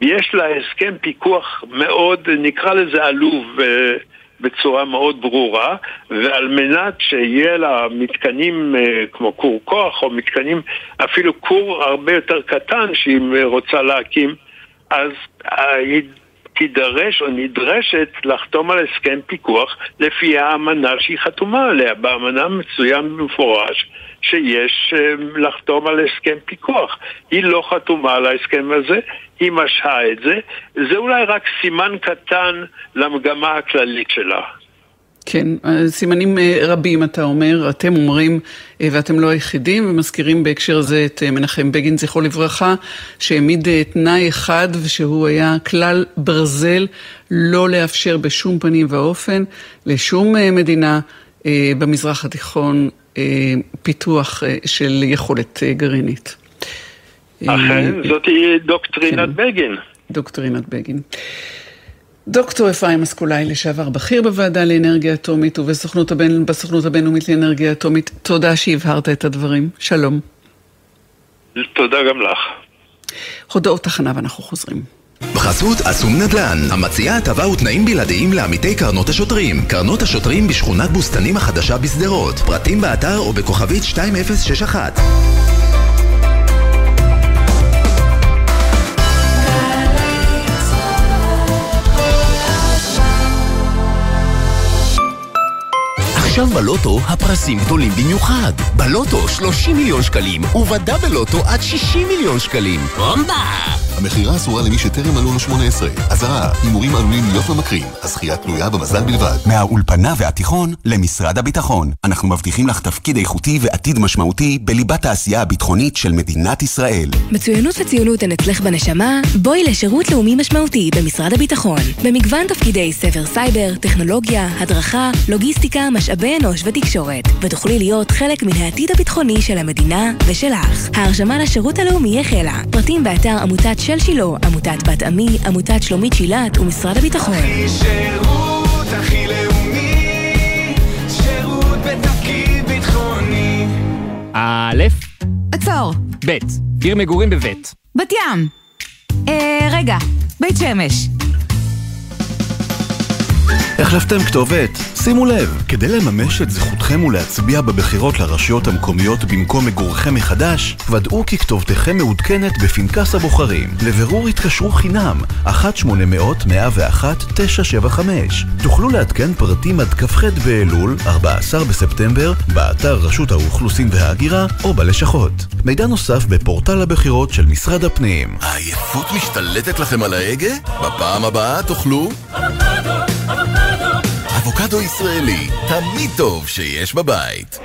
ויש לה הסכם פיקוח מאוד, נקרא לזה עלוב, בצורה מאוד ברורה, ועל מנת שיהיה לה מתקנים כמו קור כוח, או מתקנים אפילו קור הרבה יותר קטן שהיא רוצה להקים, אז היא תידרש או נדרשת לחתום על הסכם פיקוח לפי האמנה שהיא חתומה עליה. באמנה מצוין במפורש שיש לחתום על הסכם פיקוח. היא לא חתומה על ההסכם הזה, היא משהה את זה. זה אולי רק סימן קטן למגמה הכללית שלה. כן, סימנים רבים אתה אומר, אתם אומרים ואתם לא היחידים, ומזכירים בהקשר הזה את מנחם בגין זכרו לברכה, שהעמיד תנאי אחד ושהוא היה כלל ברזל לא לאפשר בשום פנים ואופן לשום מדינה במזרח התיכון פיתוח של יכולת גרעינית. אכן, זאת היא דוקטרינת בגין. דוקטרינת בגין. דוקטור חיפאי משקולאי, לשעבר בכיר בוועדה לאנרגיה אטומית ובסוכנות הבין, בסוכנות הבינלאומית לאנרגיה אטומית, תודה שהבהרת את הדברים. שלום. תודה גם לך. הודעות תחנה ואנחנו חוזרים. בחסות אסום נדל"ן, המציעה הטבה ותנאים בלעדיים לעמיתי קרנות השוטרים. קרנות השוטרים בשכונת בוסתנים החדשה בסדרות. פרטים באתר או בכוכבית שתיים אפס שש אחת. עכשיו בלוטו הפרסים גדולים במיוחד. בלוטו שלושים מיליון שקלים ובדה בלוטו עד שישים מיליון שקלים. בומבה! המחירה אסורה למי שטרם עלו שמונה עשרה. אזהרה, הימורים עלולים להיות ממכרים. הזכייה תלויה במזל בלבד. מהאולפנה והתיכון למשרד הביטחון. אנחנו מבטיחים לך תפקיד איכותי ועתיד משמעותי בליבת העשייה הביטחונית של מדינת ישראל. מצוינות וציונות הן אצלך בנשמה. בואי לשירות לאומי משמעותי במשרד הביטחון. במגוון תפקידי ספר סייבר, טכנולוגיה, הדרכה, לוגיסטיקה, משאב באנוש ותקשורת, ותוכלי להיות חלק מן העתיד הביטחוני של המדינה ושלך. ההרשמה לשירות הלאומי החלה. פרטים באתר עמותת של שילה, עמותת בת עמי, עמותת שלומית שילת ומשרד הביטחון. הכי שירות, הכי לאומי, שירות בתפקיד ביטחוני. א', עצור. ב', עיר מגורים בבית. בת ים. אה, רגע, בית שמש. החלפתם כתובת? שימו לב, כדי לממש את זכותכם ולהצביע בבחירות לרשויות המקומיות במקום מגורכם מחדש, ודאו כי כתובתכם מעודכנת בפנקס הבוחרים. לבירור התקשרו חינם, אחת שמונה אפס אפס אחת אפס אפס אחת תשע שבע חמש. תוכלו לעדכן פרטים עד כ"ח באלול, ארבעה עשר בספטמבר, באתר רשות האוכלוסין וההגירה או בלשכות. מידע נוסף בפורטל הבחירות של משרד הפנים. העייפות משתלטת לכם על ההגה? בפעם הבאה תאכלו אבוקדו ישראלי, תמיד טוב שיש בבית.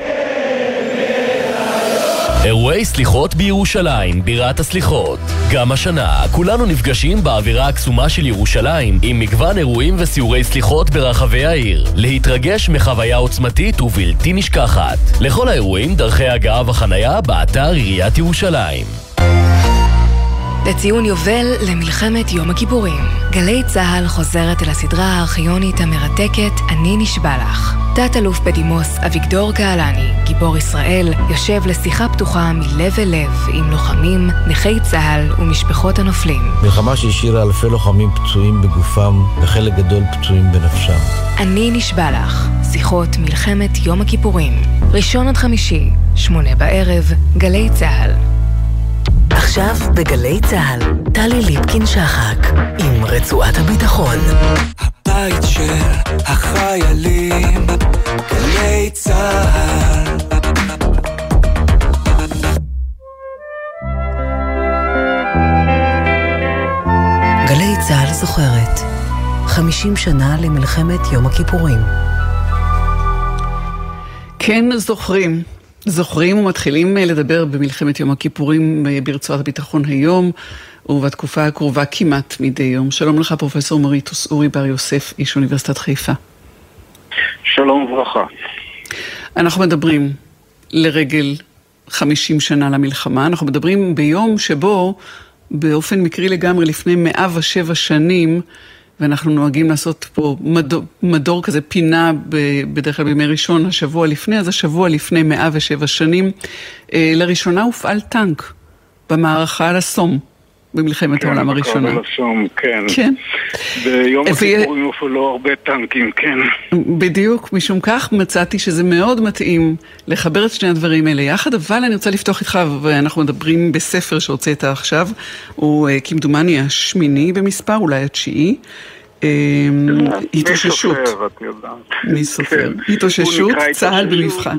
אירועי סליחות בירושלים, בירת הסליחות. גם השנה, כולנו נפגשים באווירה הקסומה של ירושלים, עם מגוון אירועים וסיורי סליחות ברחבי העיר. להתרגש מחוויה עוצמתית ובלתי נשכחת. לכל האירועים, דרכי הגעה וחנייה באתר עיריית ירושלים. לציון יובל למלחמת יום הכיפורים. גלי צהל חוזרת אל הסדרה הארכיונית המרתקת אני נשבע לך. תת אלוף בדימוס אביגדור קהלני, גיבור ישראל, יושב לשיחה פתוחה מלב אל לב עם לוחמים, נכי צהל ומשפחות הנופלים. מלחמה שהשאירה אלפי לוחמים פצועים בגופם וחלק גדול פצועים בנפשם. אני נשבע לך. שיחות מלחמת יום הכיפורים. ראשון עד חמישי, שמונה בערב, גלי צהל. עכשיו בגלי צהל, טלי ליפקין שחק, עם רצועת הביטחון. הבית של החיילים, גלי צהל. גלי צהל זוכרת, חמישים שנה למלחמת יום הכיפורים. כן זוכרים. זוכרים ומתחילים לדבר במלחמת יום הכיפורים ברצועת הביטחון היום ובתקופה הקרובה כמעט מדי יום. שלום לך פרופסור מריטוס אורי בר יוסף, איש אוניברסיטת חיפה. שלום וברכה. אנחנו מדברים לרגל חמישים שנה למלחמה, אנחנו מדברים ביום שבו באופן מקרי לגמרי לפני מאה ושבע שנים, ואנחנו נוהגים לעשות פה מדור, מדור כזה פינה בדרך כלל בימי ראשון, השבוע לפני, אז השבוע לפני מאה ושבע שנים, לראשונה הופעל טנק במערכה על הסום. במלחמת העולם הראשונה. כן. ביום הכיפורים הופעלו הרבה טנקים, כן. בדיוק, משום כך מצאתי שזה מאוד מתאים לחבר את שני הדברים האלה יחד, אבל אני רוצה לפתוח איתך, ואנחנו מדברים בספר שהוצאת עכשיו, הוא כמדומני השמיני במספר, אולי התשיעי, התאוששות. מי סופר, התאוששות, צהל במבחן.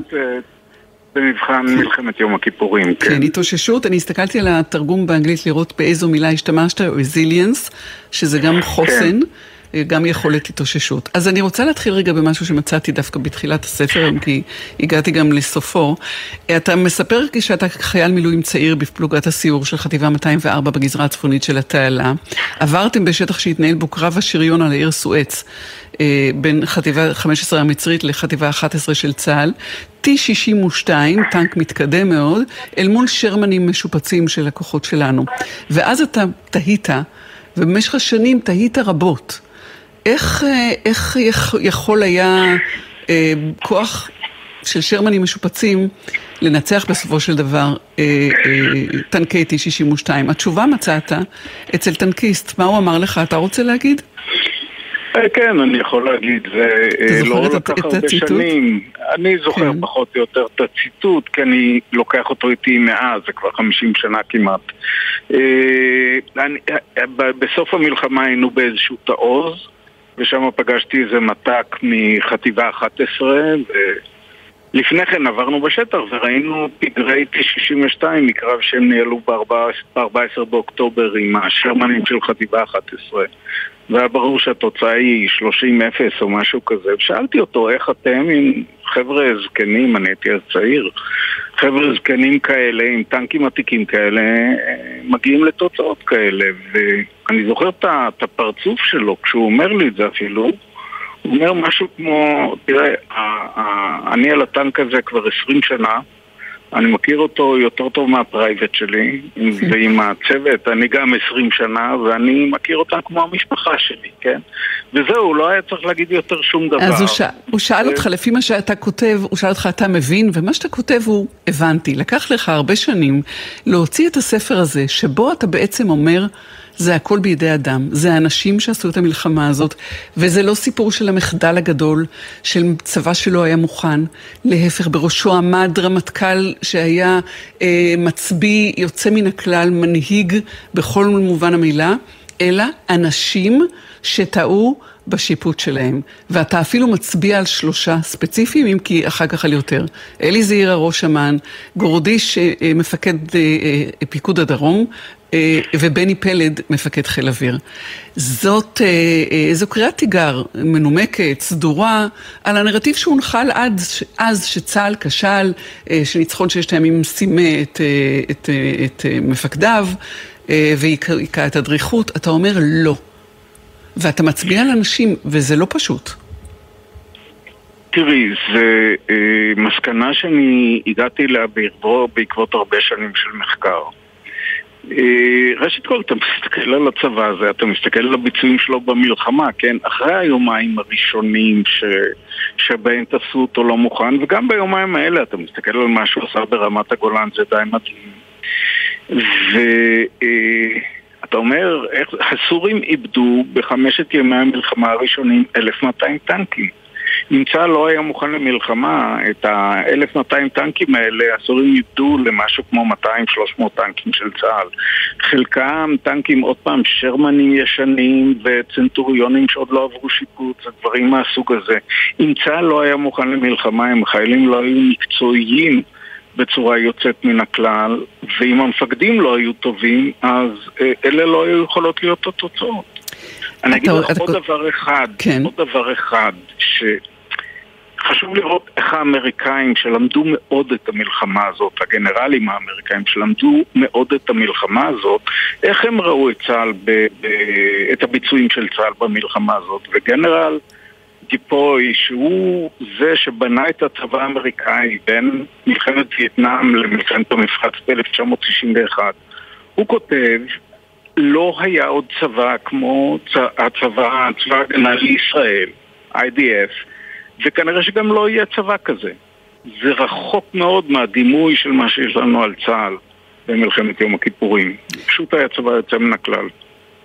במבחן מלחמת יום הכיפורים. כן, התאוששות. אני הסתכלתי על התרגום באנגלית לראות באיזו מילה השתמשת, resilience, שזה גם חוסן, גם יכולת התאוששות. אז אני רוצה להתחיל רגע במשהו שמצאתי דווקא בתחילת הספר, כי הגעתי גם לסופו. אתה מספר כשאתה חייל מילואים צעיר בפלוגת הסיור של חטיבה מאתיים וארבע בגזרה הצפונית של התעלה. עברתם בשטח שהתנהל בו קרב השריון על העיר סואץ, בין חטיבה חמש עשרה המצרית לחטיבה אחת עשרה של צה"ל. טי שישים ושתיים, טנק מתקדם מאוד, אל מול שרמנים משופצים של הכוחות שלנו. ואז אתה תהית, ובמשך השנים תהית רבות. איך, איך יכול היה אה, כוח של שרמנים משופצים לנצח בסופו של דבר אה, אה, טנקי טי שישים ושתיים? התשובה מצאת אצל טנקיסט. מה הוא אמר לך? אתה רוצה להגיד? כן, אני יכול להגיד, זה לא לקח הרבה שנים, אני זוכר פחות או יותר את הציטוט, כי אני לוקח אותו איתי מאז, זה כבר חמישים שנה כמעט. בסוף המלחמה היינו באיזשהו תעוז, ושם פגשתי איזה מתק מחטיבה אחת עשרה, ולפני כן עברנו בשטח וראינו פגרי טי שישים ושתיים מקרב שהם ניהלו ב-ארבעה עשר באוקטובר עם השרמנים של חטיבה אחת עשרה. והיה ברור שהתוצאה היא שלושים אפס או משהו כזה, ושאלתי אותו איך אתם עם חבר'ה זקנים, אני הייתי צעיר, חבר'ה זקנים כאלה, עם טנקים עתיקים כאלה, מגיעים לתוצאות כאלה, ואני זוכר את הפרצוף שלו, כשהוא אומר לי את זה אפילו, הוא אומר משהו כמו, תראה, אני על הטנק הזה כבר עשרים שנה, אני מכיר אותו יותר טוב מהפרייבט שלי, ועם הצוות, אני גם עשרים שנה, ואני מכיר אותם כמו המשפחה שלי, כן? וזהו, לא היה צריך להגיד יותר שום דבר. אז הוא, ש... הוא שאל אותך, לפי מה שאתה כותב, הוא שאל אותך, אתה מבין, ומה שאתה כותב הוא, הבנתי, לקח לך הרבה שנים להוציא את הספר הזה, שבו אתה בעצם אומר, זה הכל בידי אדם, זה האנשים שעשו את המלחמה הזאת, וזה לא סיפור של המחדל הגדול, של צבא שלא היה מוכן, להפך בראשו עמד רמטכ"ל שהיה אה, מצביא, יוצא מן הכלל, מנהיג בכל מובן המילה, אלא אנשים שטעו בשיפוט שלהם. ואתה אפילו מצביע על שלושה ספציפיים, אם כי אחר כך על יותר. אלי זעירא, ראש אמ"ן, גורודיש, אה, מפקד אה, אה, פיקוד הדרום, ובני פלד מפקד חיל אוויר. זאת, זו קריאת תיגר מנומקת, סדורה, על הנרטיב שהונחל עד אז שצהל כשל, שניצחון ששת הימים סימה את, את, את מפקדיו, והיקע את הדריכות. אתה אומר לא. ואתה מצביע לאנשים, וזה לא פשוט. תראי, זו מסקנה שאני הגעתי לה בעקבות הרבה שנים של מחקר. ראשית כל, אתה מסתכל על הצבא הזה, אתה מסתכל על הביצועים שלו במלחמה, כן? אחרי היומיים הראשונים ש... שבהם תפסו אותו לא מוכן, וגם ביומיים האלה אתה מסתכל על מה שהוא עשה ברמת הגולן, זה די מדהים. ואתה אומר, הסורים איבדו בחמשת ימי המלחמה הראשונים אלף ומאתיים טנקים. נמצא לא היה מוכן למלחמה, את ה-אלף ומאתיים טנקים האלה הסורים איבדו למשהו כמו מאתיים שלוש מאות טנקים של צה"ל. חלקם טנקים עוד פעם שרמנים ישנים וצנטוריונים שעוד לא עברו שיפוץ, הדברים מהסוג הזה. אם צה"ל לא היה מוכן למלחמה, הם חיילים לא היו מקצועיים בצורה יוצאת מן הכלל, ואם המפקדים לא היו טובים, אז אלה לא היו יכולות להיות התוצאות. אני אגיד לך עוד דבר אחד, עוד דבר אחד ש... חשוב לראות איך האמריקאים שלמדו מאוד את המלחמה הזאת, הגנרלים האמריקאים שלמדו מאוד את המלחמה הזאת, איך הם ראו את צה"ל, ב- ב- את הביצועים של צה"ל במלחמה הזאת. וגנרל דיפוי, שהוא זה שבנה את הצבא האמריקאי בין מלחמת וייטנאם למלחמת המפרץ ב-אלף תשע מאות תשעים ואחת, הוא כותב, לא היה עוד צבא כמו הצבא, הצבא הגנה לישראל, איי די אף, וכנראה שגם לא יהיה צבא כזה. זה רחוק מאוד מהדימוי של מה שיש לנו על צה"ל. במלחמת יום הכיפורים. פשוט היה צבא יוצא מן הכלל.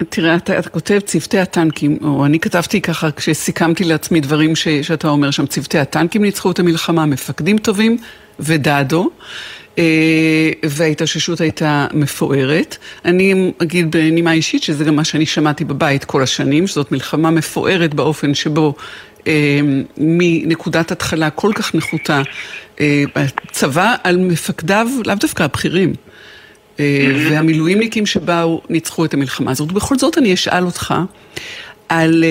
תראה, אתה, אתה כותב צוותי הטנקים, או אני כתבתי ככה כשסיכמתי לעצמי דברים ש, שאתה אומר שם, צוותי הטנקים ניצחו את המלחמה, מפקדים טובים ודדו, אה, וההתאוששות הייתה מפוארת. אני אגיד בנימה אישית שזה גם מה שאני שמעתי בבית כל השנים, שזאת מלחמה מפוארת באופן שבו אה, מנקודת התחלה כל כך נחותה, אה, צבא על מפקדיו, לאו דווקא הבכירים. והמילואימניקים שבאו ניצחו את המלחמה הזאת. ובכל זאת אני אשאל אותך על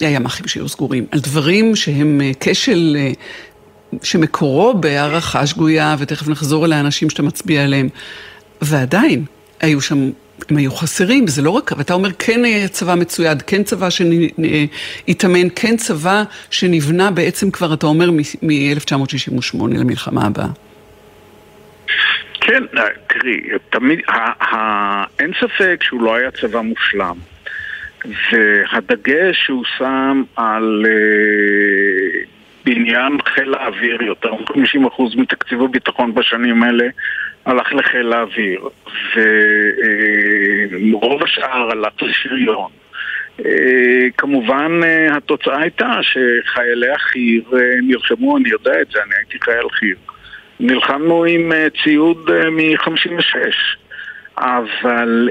הימ"חים שהיו סגורים, על דברים שהם כשל שמקורו בהערכה שגויה, ותכף נחזור אל האנשים שאתה מצביע עליהם, ועדיין היו שם, הם היו חסרים, זה לא רק, ואתה אומר כן היה צבא מצויד, כן צבא שהתאמן, כן צבא שנבנה בעצם כבר, אתה אומר, מ-אלף תשע מאות שישים ושמונה למלחמה הבאה. כן, תראי, תמיד, אין ספק שהוא לא היה צבא מושלם, והדגש שהוא שם על אה, בניין חיל האוויר, יותר חמישים אחוז מתקציב הביטחון בשנים האלה הלך לחיל האוויר, ורוב אה, השאר הלך לשריון. אה, כמובן אה, התוצאה הייתה שחיילי החי"ר אה, נרשמו, אני יודע את זה, אני הייתי חייל חי"ר. נלחמנו עם ציוד מ-חמישים ושש, אבל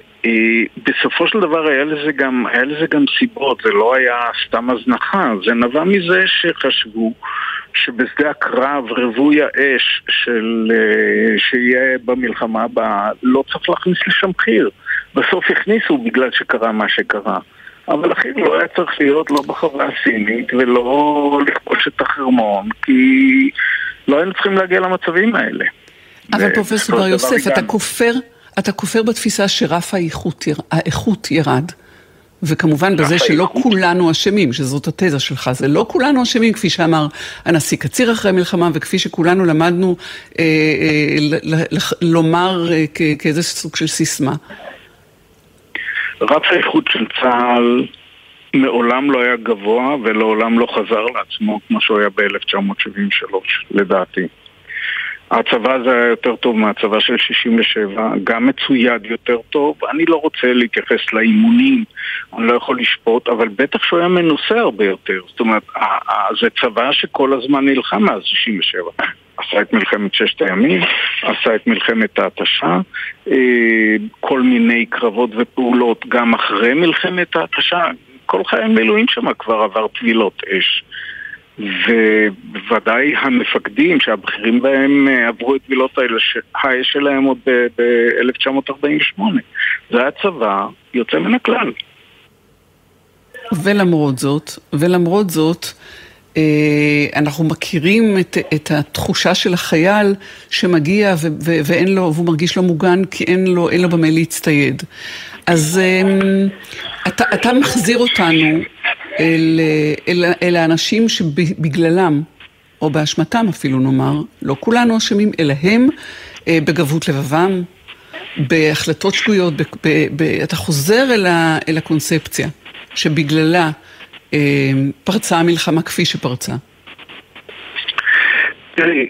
בסופו של דבר היה לזה גם, היה לזה גם סיבות, זה לא היה סתם הזנחה, זה נבע מזה שחשבו שבשדה הקרב ריבוי האש של, שיהיה במלחמה הבאה, לא צריך להכניס לשם חי"ר. בסוף הכניסו בגלל שקרה מה שקרה. אבל החי"ר לא היה צריך להיות לא בחווה הסינית ולא לכבוש את החרמון, כי לא היינו צריכים להגיע למצבים האלה. אבל פרופסור בר יוסף, אתה כופר, אתה כופר בתפיסה שרף האיכות ירד, וכמובן בזה שלא כולנו אשמים, שזאת התזה שלך, זה לא כולנו אשמים, כפי שאמר הנשיא קציר אחרי מלחמה, וכפי שכולנו למדנו לומר כאיזה סוג של סיסמה. רף האיכות של צה"ל מעולם לא היה גבוה ולעולם לא חזר לעצמו כמו שהוא היה ב-אלף תשע מאות שבעים ושלוש, לדעתי. הצבא הזה היה יותר טוב מהצבא של שישים ושבע, גם מצויד יותר טוב. אני לא רוצה להתייחס לאימונים, אני לא יכול לשפוט, אבל בטח שהוא היה מנוסה הרבה יותר. זאת אומרת, זה צבא שכל הזמן נלחם מאז שישים ושבע. עשה את מלחמת ששת הימים, עשה את מלחמת ההתשה, כל מיני קרבות ופעולות גם אחרי מלחמת ההתשה. כל חיים מילואים שם כבר עבר טבילות אש, ובוודאי המפקדים שהבכירים בהם עברו את טבילות האש שלהם עוד ב-אלף תשע מאות ארבעים ושמונה. זה היה צבא יוצא מן הכלל. ולמרות זאת, ולמרות זאת, אנחנו מכירים את, את התחושה של החייל שמגיע ו, ו, ואין לו, והוא מרגיש לא מוגן כי אין לו, אין לו במה להצטייד. אז אתה, אתה מחזיר אותנו אל, אל, אל האנשים שבגללם, או באשמתם אפילו נאמר, לא כולנו אשמים, אלא הם בגבות לבבם, בהחלטות שגויות, ב, ב, ב, אתה חוזר אל, ה, אל הקונספציה שבגללה פרצה המלחמה כפי שפרצה. תראי,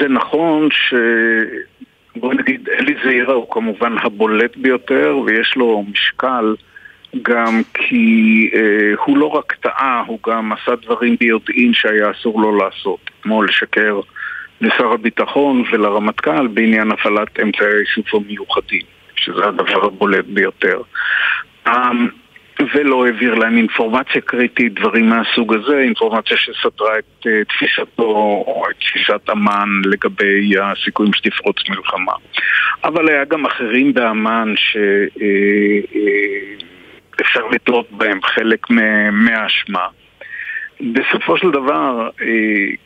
זה נכון ש... בוא נגיד, אלי זעירא הוא כמובן הבולט ביותר, ויש לו משקל גם כי אה, הוא לא רק טעה, הוא גם עשה דברים ביודעין שהיה אסור לו לעשות, כמו לשקר לשר הביטחון ולרמטכ"ל בעניין הפעלת אמצעי האיסוף המיוחדים, שזה הדבר הבולט ביותר. ולא העביר להם אינפורמציה קריטית, דברים מהסוג הזה, אינפורמציה שסתרה את תפיסתו או את תפיסת אמן לגבי הסיכויים שתפרוץ מלחמה. אבל היה גם אחרים באמן שאפשר לתלות בהם חלק מהאשמה. בסופו של דבר,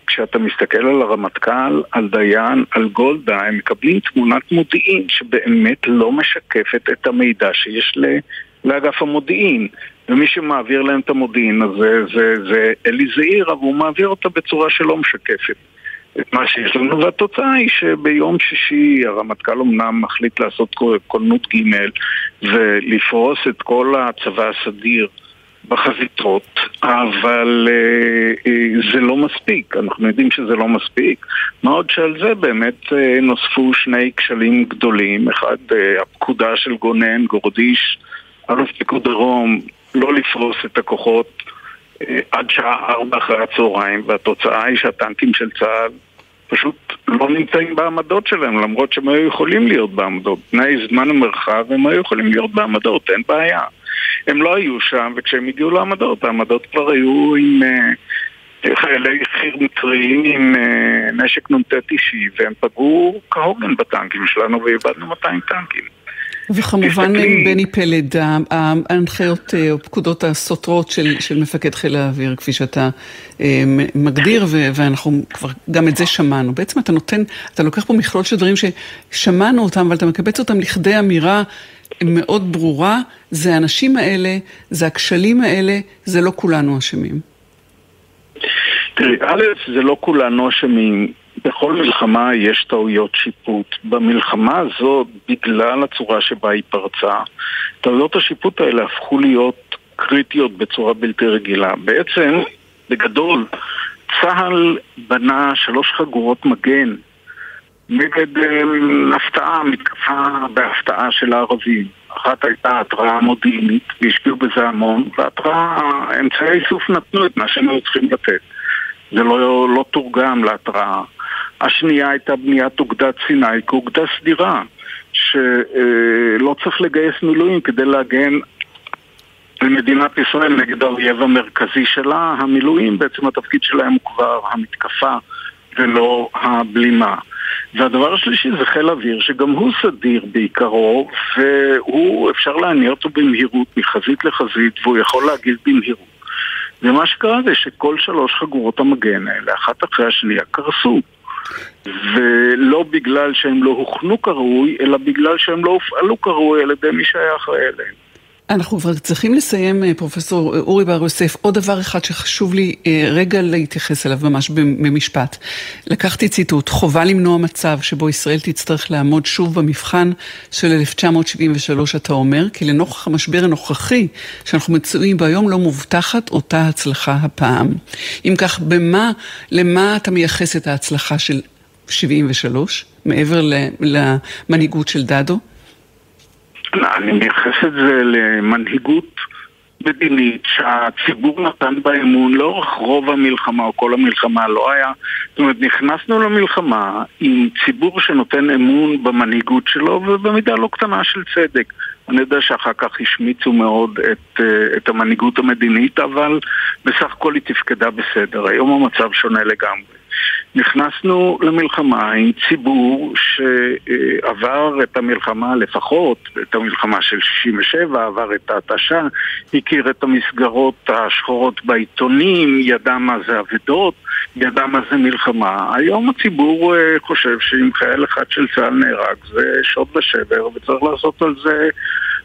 כשאתה מסתכל על הרמטכ"ל, על דיין, על גולדה, הם מקבלים תמונת מודיעין שבאמת לא משקפת את המידע שיש ל... לאגף המודיעין, ומי שמעביר להם את המודיעין הזה, זה, זה אלי זעירא, והוא מעביר אותה בצורה שלא משקפת את מה שיש לנו, והתוצאה היא שביום שישי הרמטכ"ל אומנם מחליט לעשות קולנות ג' ולפרוס את כל הצבא הסדיר בחזיתות, אבל אה, אה, זה לא מספיק, אנחנו יודעים שזה לא מספיק, מה עוד שעל זה באמת אה, נוספו שני כשלים גדולים, אחד אה, הפקודה של גונן, גורודיש, אלוף פיקוד דרום, לא לפרוס את הכוחות אה, עד שעה ארבע אחרי הצהריים, והתוצאה היא שהטנקים של צה"ל פשוט לא נמצאים בעמדות שלהם, למרות שהם היו יכולים להיות בעמדות, בני זמן המרחב הם היו יכולים להיות בעמדות, אין בעיה. הם לא היו שם, וכשהם הגיעו לעמדות, העמדות כבר היו עם uh, חיילי חיר מצרים, עם uh, נשק נונטט אישי, והם פגעו כהוגן בטנקים שלנו, ואיבדנו מאתיים טנקים. וכמובן תסתכלי... בני פלד, ההנחיות או פקודות הסותרות של, של מפקד חיל האוויר, כפי שאתה uh, מגדיר, ו- ואנחנו כבר גם את זה שמענו. בעצם אתה נותן, אתה לוקח פה מכלול של דברים ששמענו אותם, אבל אתה מקבץ אותם לכדי אמירה, מאוד ברורה, זה האנשים האלה, זה הכשלים האלה, זה לא כולנו אשמים. תראי, א', זה לא כולנו אשמים. בכל מלחמה יש טעויות שיפוט. במלחמה הזאת, בגלל הצורה שבה היא פרצה, טעויות השיפוט האלה הפכו להיות קריטיות בצורה בלתי רגילה. בעצם, בגדול, צהל בנה שלוש חגורות מגן, נגד הפתעה, מתקפה בהפתעה של הערבים. אחת הייתה התראה מודיעינית, והשפיעו בזה המון, והתראה, אמצעי איסוף נתנו את מה שהם היו צריכים לתת. זה לא, לא תורגם להתראה. השנייה הייתה בניית אוגדת סיני, כאוגדה סדירה, שלא צריך לגייס מילואים כדי להגן למדינת ישראל נגד האויב המרכזי שלה. המילואים, בעצם התפקיד שלהם הוא כבר המתקפה ולא הבלימה. והדבר השלישי זה חיל אוויר, שגם הוא סדיר בעיקרו, והוא אפשר להניע אותו במהירות, מחזית לחזית, והוא יכול להגיב במהירות. ומה שקרה זה שכל שלוש חגורות המגן האלה, אחת אחרי השנייה, קרסו. ולא בגלל שהם לא הוכנו קרוי, אלא בגלל שהם לא הופעלו קרוי על ידי מי שהיה אחרי אליהם. אנחנו כבר צריכים לסיים, פרופסור אורי בר יוסף, עוד דבר אחד שחשוב לי רגע להתייחס אליו ממש במשפט. לקחתי ציטוט, חובה למנוע מצב שבו ישראל תצטרך לעמוד שוב במבחן של אלף תשע מאות שבעים ושלוש, אתה אומר, כי לנוכח המשבר הנוכחי שאנחנו מצויים ביום לא מובטחת אותה הצלחה הפעם. אם כך, במה, למה אתה מייחס את ההצלחה של שבעים ושלוש, מעבר למנהיגות של דדו? אני מייחס את זה למנהיגות מדינית שהציבור נתן באמון לאורך רוב המלחמה או כל המלחמה לא היה. זאת אומרת, נכנסנו למלחמה עם ציבור שנותן אמון במנהיגות שלו ובמידה לא קטנה של צדק. אני יודע שאחר כך השמיצו מאוד את, את המנהיגות המדינית, אבל בסך הכל היא תפקדה בסדר. היום המצב שונה לגמרי. נכנסנו למלחמה עם ציבור שעבר את המלחמה לפחות, את המלחמה של שישים ושבע, עבר את ההתשה, הכיר את המסגרות השחורות בעיתונים, ידע מה זה עבדות, ידע מה זה מלחמה. היום הציבור חושב שאם חייל אחד של צה"ל נהרג זה שוד ושבר וצריך לעשות על זה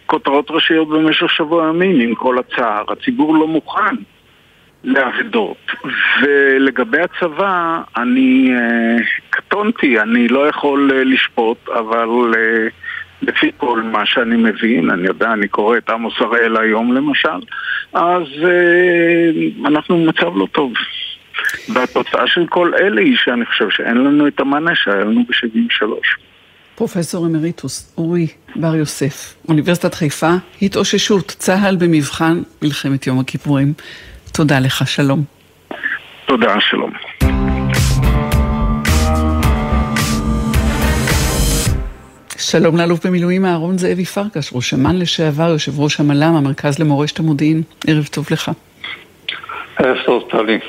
כותרות ראשיות במשך שבוע ימים עם כל הצער. הציבור לא מוכן לעבדות. ולגבי הצבא, אני uh, קטונתי, אני לא יכול uh, לשפוט, אבל uh, לפי כל מה שאני מבין, אני יודע, אני קורא את עמוס הראל היום למשל, אז uh, אנחנו במצב לא טוב. והתוצאה של כל אלה היא שאני חושב שאין לנו את המנה שהיה לנו ב-שבעים ושלוש. פרופסור אמריטוס אורי בר יוסף, אוניברסיטת חיפה, התאוששות צה"ל במבחן מלחמת יום הכיפורים. תודה לך, שלום. תודה, שלום. שלום לאלוף במילואים אהרון זאבי פרקש, ראש אמ"ן לשעבר, יושב ראש המל"מ, המרכז למורשת המודיעין. ערב טוב לך. ערב טוב, טלי.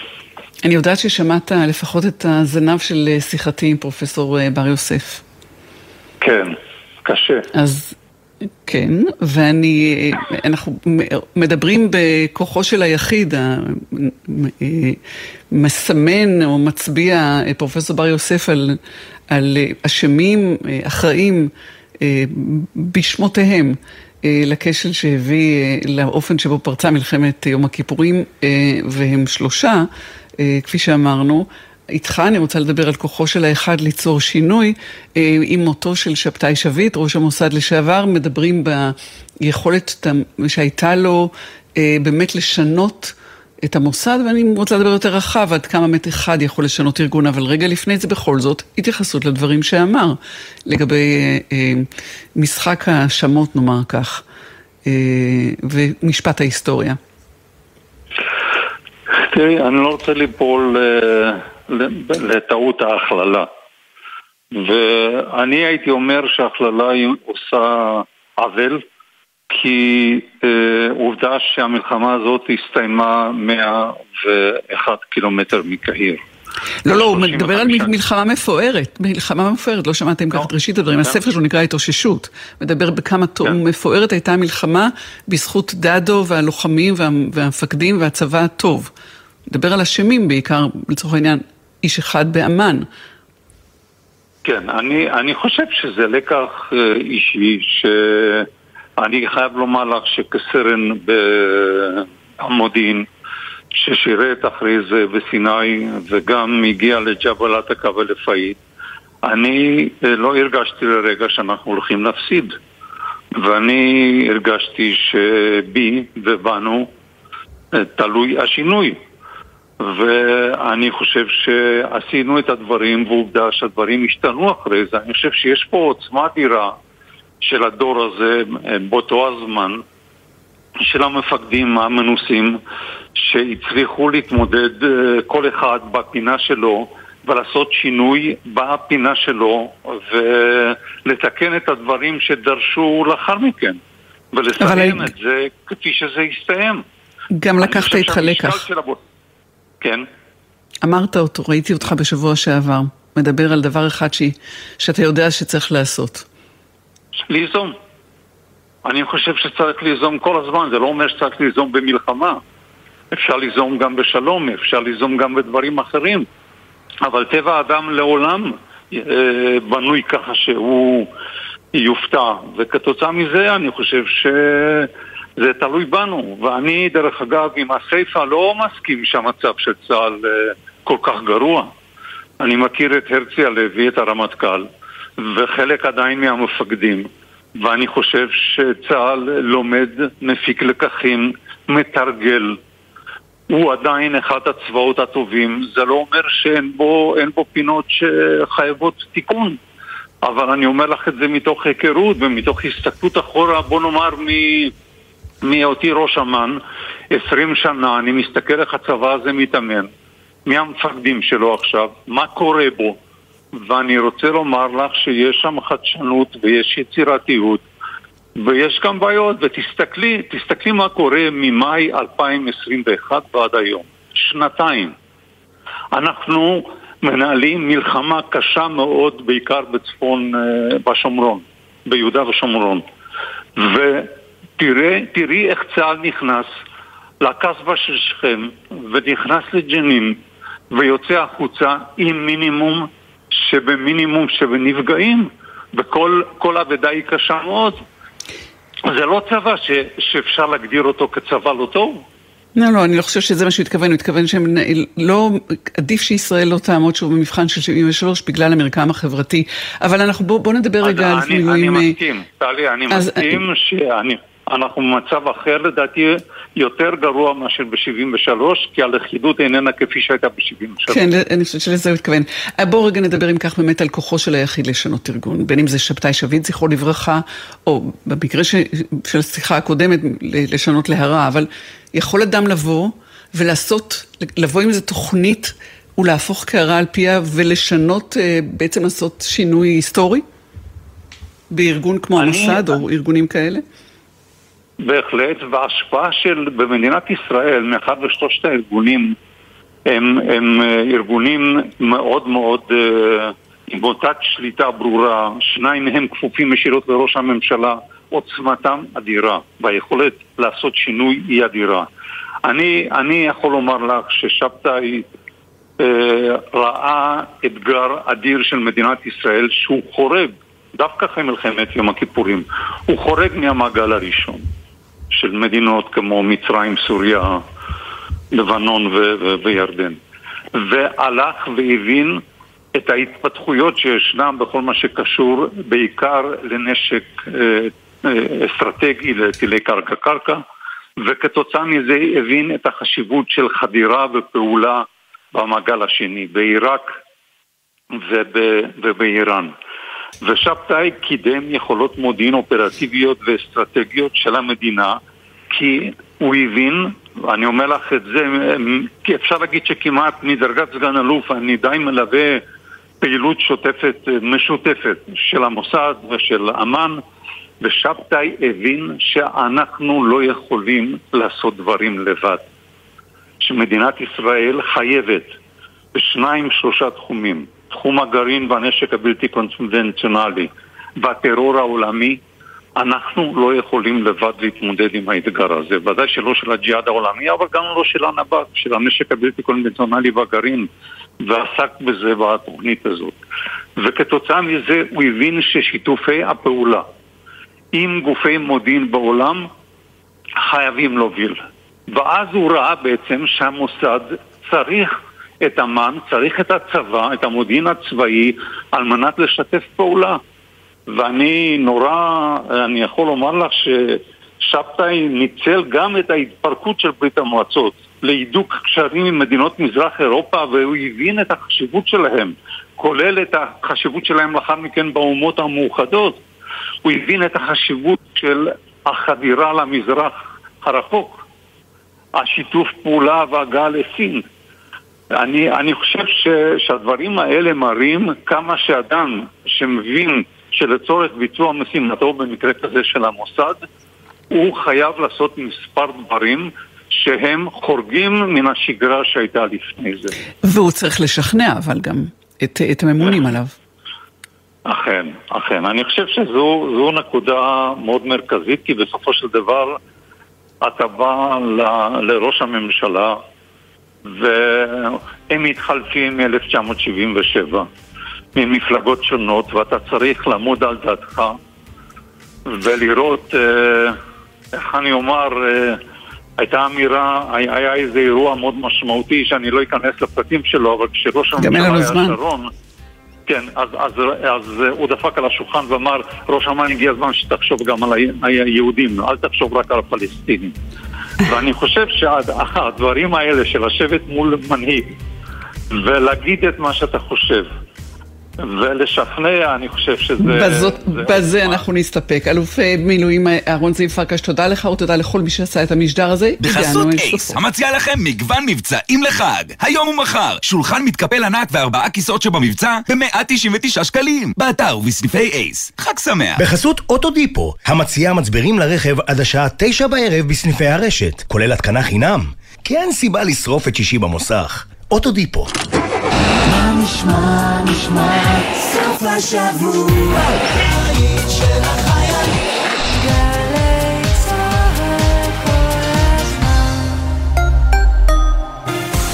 אני יודעת ששמעת לפחות את הזנב של שיחתי עם פרופסור בר יוסף. כן, קשה. אז... כן, ואני, אנחנו מדברים בכוחו של היחיד, מסמן או מצביע פרופסור בר יוסף על, על אשמים, אחראים בשמותיהם לכשל שהביא לאופן שבו פרצה מלחמת יום הכיפורים, והם שלושה, כפי שאמרנו. איתך אני רוצה לדבר על כוחו של האחד ליצור שינוי. עם מותו של שבתאי שביט, ראש המוסד לשעבר, מדברים ביכולת שהייתה לו באמת לשנות את המוסד, ואני רוצה לדבר יותר רחב, עד כמה מת אחד יכול לשנות ארגון, אבל רגע לפני זה בכל זאת, התייחסות לדברים שאמר, לגבי משחק השמות, נאמר כך, ומשפט ההיסטוריה. תראי, אני לא רוצה ליפול לטעות ההכללה, ואני הייתי אומר שההכללה עושה עוול, כי אה, עובדה שהמלחמה הזאת הסתיימה מאה ואחד קילומטר מקהיר. לא, לא, הוא מדבר על מלחמה מפוארת, מלחמה מפוארת, לא שמעתם ככה את ראשית הדברים, הספר שהוא נקרא התאוששות, מדבר בכמה תאום מפוארת הייתה המלחמה בזכות דדו והלוחמים והמפקדים והצבא הטוב. מדבר על השמים בעיקר, לצורך העניין, איש אחד באמן. כן, אני, אני חושב שזה לקח אישי ש... אני חייב לומר לך שכסרן במודיעין, ששירת אחרי זה בסיני, וגם הגיע לג'בלת הכבל לפעיד, אני לא הרגשתי לרגע שאנחנו הולכים להפסיד. ואני הרגשתי שבי ובנו תלוי השינוי. ואני חושב שעשינו את הדברים, ועובדה שהדברים השתנו אחרי זה. אני חושב שיש פה עוצמה אדירה, של הדור הזה באותו הזמן, של המפקדים המנוסים שהצליחו להתמודד כל אחד בפינה שלו ולעשות שינוי בפינה שלו ולתקן את הדברים שדרשו לאחר מכן ולסיים את זה כפי שזה יסתיים. גם לקחת איתך לקח. כן. אמרת אותו, ראיתי אותך בשבוע שעבר, מדבר על דבר אחד שאתה יודע שצריך לעשות. ליזום. אני חושב שצריך ליזום כל הזמן, זה לא אומר שצריך ליזום במלחמה. אפשר ליזום גם בשלום, אפשר ליזום גם בדברים אחרים. אבל טבע האדם לעולם בנוי ככה שהוא יופתע. וכתוצאה מזה אני חושב שזה תלוי בנו. ואני דרך אגב עם הסיפה לא מסכים שהמצב של צה"ל כל כך גרוע. אני מכיר את הרצי הלוי, את הרמטכ"ל. וחלק עדיין מהמפקדים, ואני חושב שצה"ל לומד, מפיק לקחים, מתרגל. הוא עדיין אחד הצבאות הטובים, זה לא אומר שאין בו, אין בו פינות שחייבות תיקון, אבל אני אומר לך את זה מתוך היכרות ומתוך הסתכלות אחורה, בוא נאמר מ... מאותי ראש אמן, עשרים שנה, אני מסתכל איך הצבא הזה מתאמן, מי המפקדים שלו עכשיו, מה קורה בו, ואני רוצה לומר לך שיש שם חדשנות ויש יצירתיות ויש גם בעיות, ותסתכלי, תסתכלי מה קורה ממאי אלפיים עשרים ואחת ועד היום, שנתיים. אנחנו מנהלים מלחמה קשה מאוד, בעיקר בצפון, בשומרון, ביהודה ושומרון. ותראי איך צה"ל נכנס לקסבה של שכם ונכנס לג'נין ויוצא החוצה עם מינימום שבמינימום שבנפגעים, וכל כל עבדה היא קשה מאוד. זה לא צבא ש, שאפשר להגדיר אותו כצבא לא טוב. לא, לא, אני לא חושב שזה מה שהוא התכוון. הוא התכוון שהם לא, עדיף שישראל לא תעמוד שוב במבחן של שבעים ושלוש בגלל המרקם החברתי. אבל אנחנו, בוא, בוא נדבר רגע על מילואים. אני מסכים, טלי, אני מסכים שאנחנו במצב אחר לדעתי יותר גרוע מאשר ב-שבעים ושלוש, כי הלכידות איננה כפי שהייתה ב-שבעים ושלוש. כן, אני חושבת שלזה הוא התכוון. בואו רגע נדבר אם כך באמת על כוחו של היחיד לשנות ארגון, בין אם זה שבתאי שביט, זכרו לברכה, או במקרה ש... של השיחה הקודמת, לשנות להרע, אבל יכול אדם לבוא ולעשות, לבוא עם איזו תוכנית ולהפוך קערה על פיה ולשנות, בעצם לעשות שינוי היסטורי בארגון כמו אני... המוסד או ארגונים כאלה? בהחלט, וההשפעה של במדינת ישראל מאחד ושלושת הארגונים הם, הם ארגונים מאוד מאוד עם מוטת שליטה ברורה. שניים מהם כפופים ישירות לראש הממשלה, עוצמתם אדירה והיכולת לעשות שינוי היא אדירה. אני, אני יכול לומר לך ששבתאי אה, ראה אתגר אדיר של מדינת ישראל שהוא חורג דווקא אחרי מלחמת יום הכיפורים, הוא חורג מהמעגל הראשון של מדינות כמו מצרים, סוריה, לבנון ו- ו- וירדן. והלך והבין את ההתפתחויות שישנם בכל מה שקשור בעיקר לנשק אה, אה, אסטרטגי, לטילי קרקע-קרקע, וכתוצאה מזה הבין את החשיבות של חדירה ופעולה במעגל השני, בעיראק ובאיראן. ושבתאי קידם יכולות מודיעין אופרטיביות ואסטרטגיות של המדינה, כי הוא הבין, אני אומר לך את זה, כי אפשר להגיד שכמעט מדרגת סגן אלוף אני די מלווה פעילות שוטפת, משותפת של המוסד ושל אמן, ושבתאי הבין שאנחנו לא יכולים לעשות דברים לבד. שמדינת ישראל חייבת בשניים שלושה תחומים, תחום הגרעין והנשק הבלתי קונבנציונלי והטרור העולמי, אנחנו לא יכולים לבד להתמודד עם האתגר הזה, ודאי שלא של הג'יהאד העולמי, אבל גם לא של הנבט, של הנשק הבלתי קונבנציונלי והגרעין, ועסק בזה בתוכנית הזאת. וכתוצאה מזה הוא הבין ששיתופי הפעולה עם גופי מודיעין בעולם חייבים להוביל. ואז הוא ראה בעצם שהמוסד צריך את אמן, צריך את הצבא, את המודיעין הצבאי, על מנת לשתף פעולה. ואני נורא, אני יכול לומר לך ששבתאי ניצל גם את ההתפרקות של ברית המועצות להידוק קשרים עם מדינות מזרח אירופה, והוא הבין את החשיבות שלהם, כולל את החשיבות שלהם לאחר מכן באומות המאוחדות. הוא הבין את החשיבות של החדירה למזרח הרחוק, השיתוף פעולה והגעה לסין. אני, אני חושב ש, שהדברים האלה מראים כמה שאדם שמבין שלצורך ביצוע משימתו במקרה כזה של המוסד, הוא חייב לעשות מספר דברים שהם חורגים מן השגרה שהייתה לפני זה. והוא צריך לשכנע אבל גם את, את הממונים עליו. אכן, אכן. אני חושב שזו זו נקודה מאוד מרכזית, כי בסופו של דבר אתה בא ל, לראש הממשלה והם מתחלפים מ-אלף תשע מאות שבעים ושבע ממפלגות שונות, ואתה צריך לעמוד על דעתך ולראות, איך אני אומר, הייתה אמירה, היה איזה אירוע מאוד משמעותי שאני לא אכנס לפרטים שלו, אבל כשראש הממשלה היה שרון, כן, אז, אז, אז הוא דפק על השולחן ואמר, ראש הממשלה, הגיע הזמן שתחשוב גם על היהודים, אל תחשוב רק על הפלסטינים. ואני חושב שהדברים האלה של לשבת מול מנהיג ולהגיד את מה שאתה חושב ולשכנע, אני חושב שזה... בזאת, בזה אנחנו נסתפק. אלוף מילואים אהרון זיו פרקש, תודה לך ותודה לכל מי שעשה את המשדר הזה. בחסות אייס, המציע לכם מגוון מבצעים לחג. היום ומחר, שולחן מתקפל ענק וארבעה כיסאות שבמבצע ב-מאה תשעים ותשעה שקלים. באתר ובסניפי אייס. חג שמח. בחסות אוטודיפו, המציע מצברים לרכב עד השעה תשע בערב בסניפי הרשת, כולל התקנה חינם. כי אין סיבה לשרוף את שישי במוסך. אוטודיפו. נשמע, נשמע, סוף השבוע, היית של החיילים, גלי צהל כל הזמן.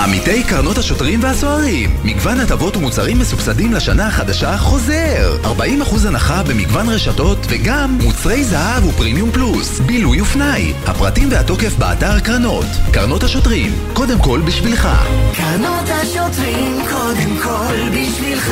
עמיתי קרנות השוטרים והסוהרים, מגוון הטבות ומוצרים מסובסדים לשנה החדשה חוזר. ארבעים אחוז הנחה במגוון רשתות וגם מוצרי זהב ופרימיום פלוס, בילוי ופנאי. הפרטים והתוקף באתר קרנות. קרנות השוטרים, קודם כל בשבילך. קרנות השוטרים, קודם כל בשבילך.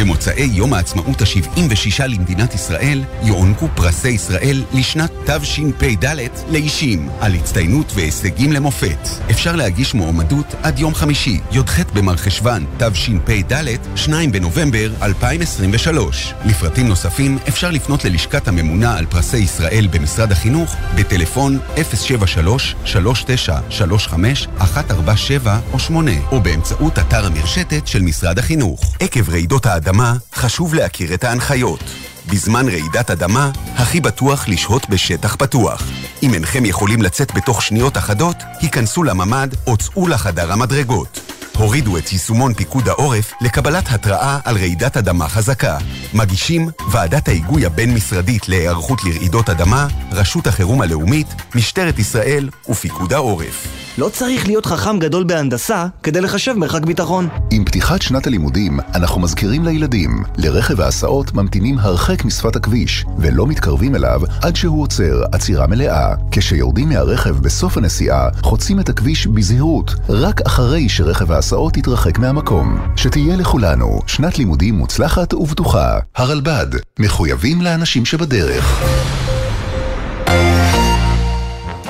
במוצאי יום העצמאות ה-שבעים ושישה למדינת ישראל יוענקו פרסי ישראל לשנת תשפ"ד לאישים על הצטיינות והישגים למופת. אפשר להגיש מועמדות עד יום חמישי, י"ח במרחשוון תשפ"ד, השני בנובמבר אלפיים עשרים ושלוש. לפרטים נוספים אפשר לפנות ללשכת הממונה על פרסי ישראל במשרד החינוך בטלפון אפס שבע שלוש שלוש תשע שלוש חמש אחת ארבע שבע או שמונה, או באמצעות אתר המרשתת של משרד החינוך. עקב רעידות האדם אדמה, חשוב להכיר את ההנחיות. בזמן רעידת אדמה, הכי בטוח לשהות בשטח פתוח. אם אינכם יכולים לצאת בתוך שניות אחדות, היכנסו לממד או צאו לחדר המדרגות. הורידו את יישומון פיקוד העורף לקבלת התראה על רעידת אדמה חזקה. מגישים ועדת ההיגוי הבין-משרדית להיערכות לרעידות אדמה, רשות החירום הלאומית, משטרת ישראל ופיקוד העורף. לא צריך להיות חכם גדול בהנדסה כדי לחשב מרחק ביטחון. עם פתיחת שנת הלימודים אנחנו מזכירים לילדים, לרכב ההסעות ממתינים הרחק משפת הכביש ולא מתקרבים אליו עד שהוא עוצר עצירה מלאה. כשיורדים מהרכב בסוף הנסיעה, חוצים את הכביש בזהירות רק אחרי שרכב ההסעות יתרחק מהמקום. שתהיה לכולנו שנת לימודים מוצלחת ובטוחה. הרלב"ד, מחויבים לאנשים שבדרך.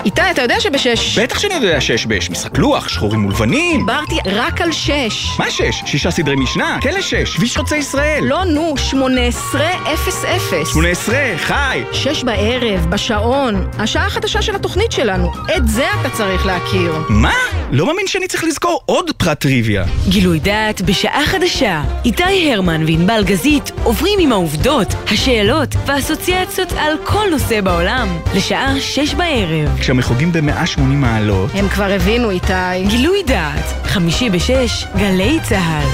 איתי, אתה יודע שבשש? בטח שאני יודע שש בש. משחק לוח, שחורים ולבנים. דיברתי רק על שש. מה שש? שישה סדרי משנה. כלא שש. כביש חוצה ישראל. לא נו, שמונה עשרה אפס אפס. שמונה עשרה, חי. שש בערב, בשעון. השעה החדשה של התוכנית שלנו. את זה אתה צריך להכיר. מה? לא מאמין שאני צריך לזכור עוד פרט טריוויה. גילוי דעת בשעה חדשה. איתי הרמן וענבל גזית עוברים עם העובדות, השאלות והאסוציאציות על כל נושא בעולם. לשעה שש בערב. כשהמחוגים ב-מאה ושמונים מעלות... הם כבר הבינו, איתי. גילוי דעת. חמישי בשש, גלי צהל.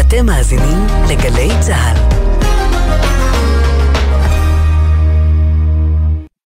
אתם מאזינים לגלי צהל.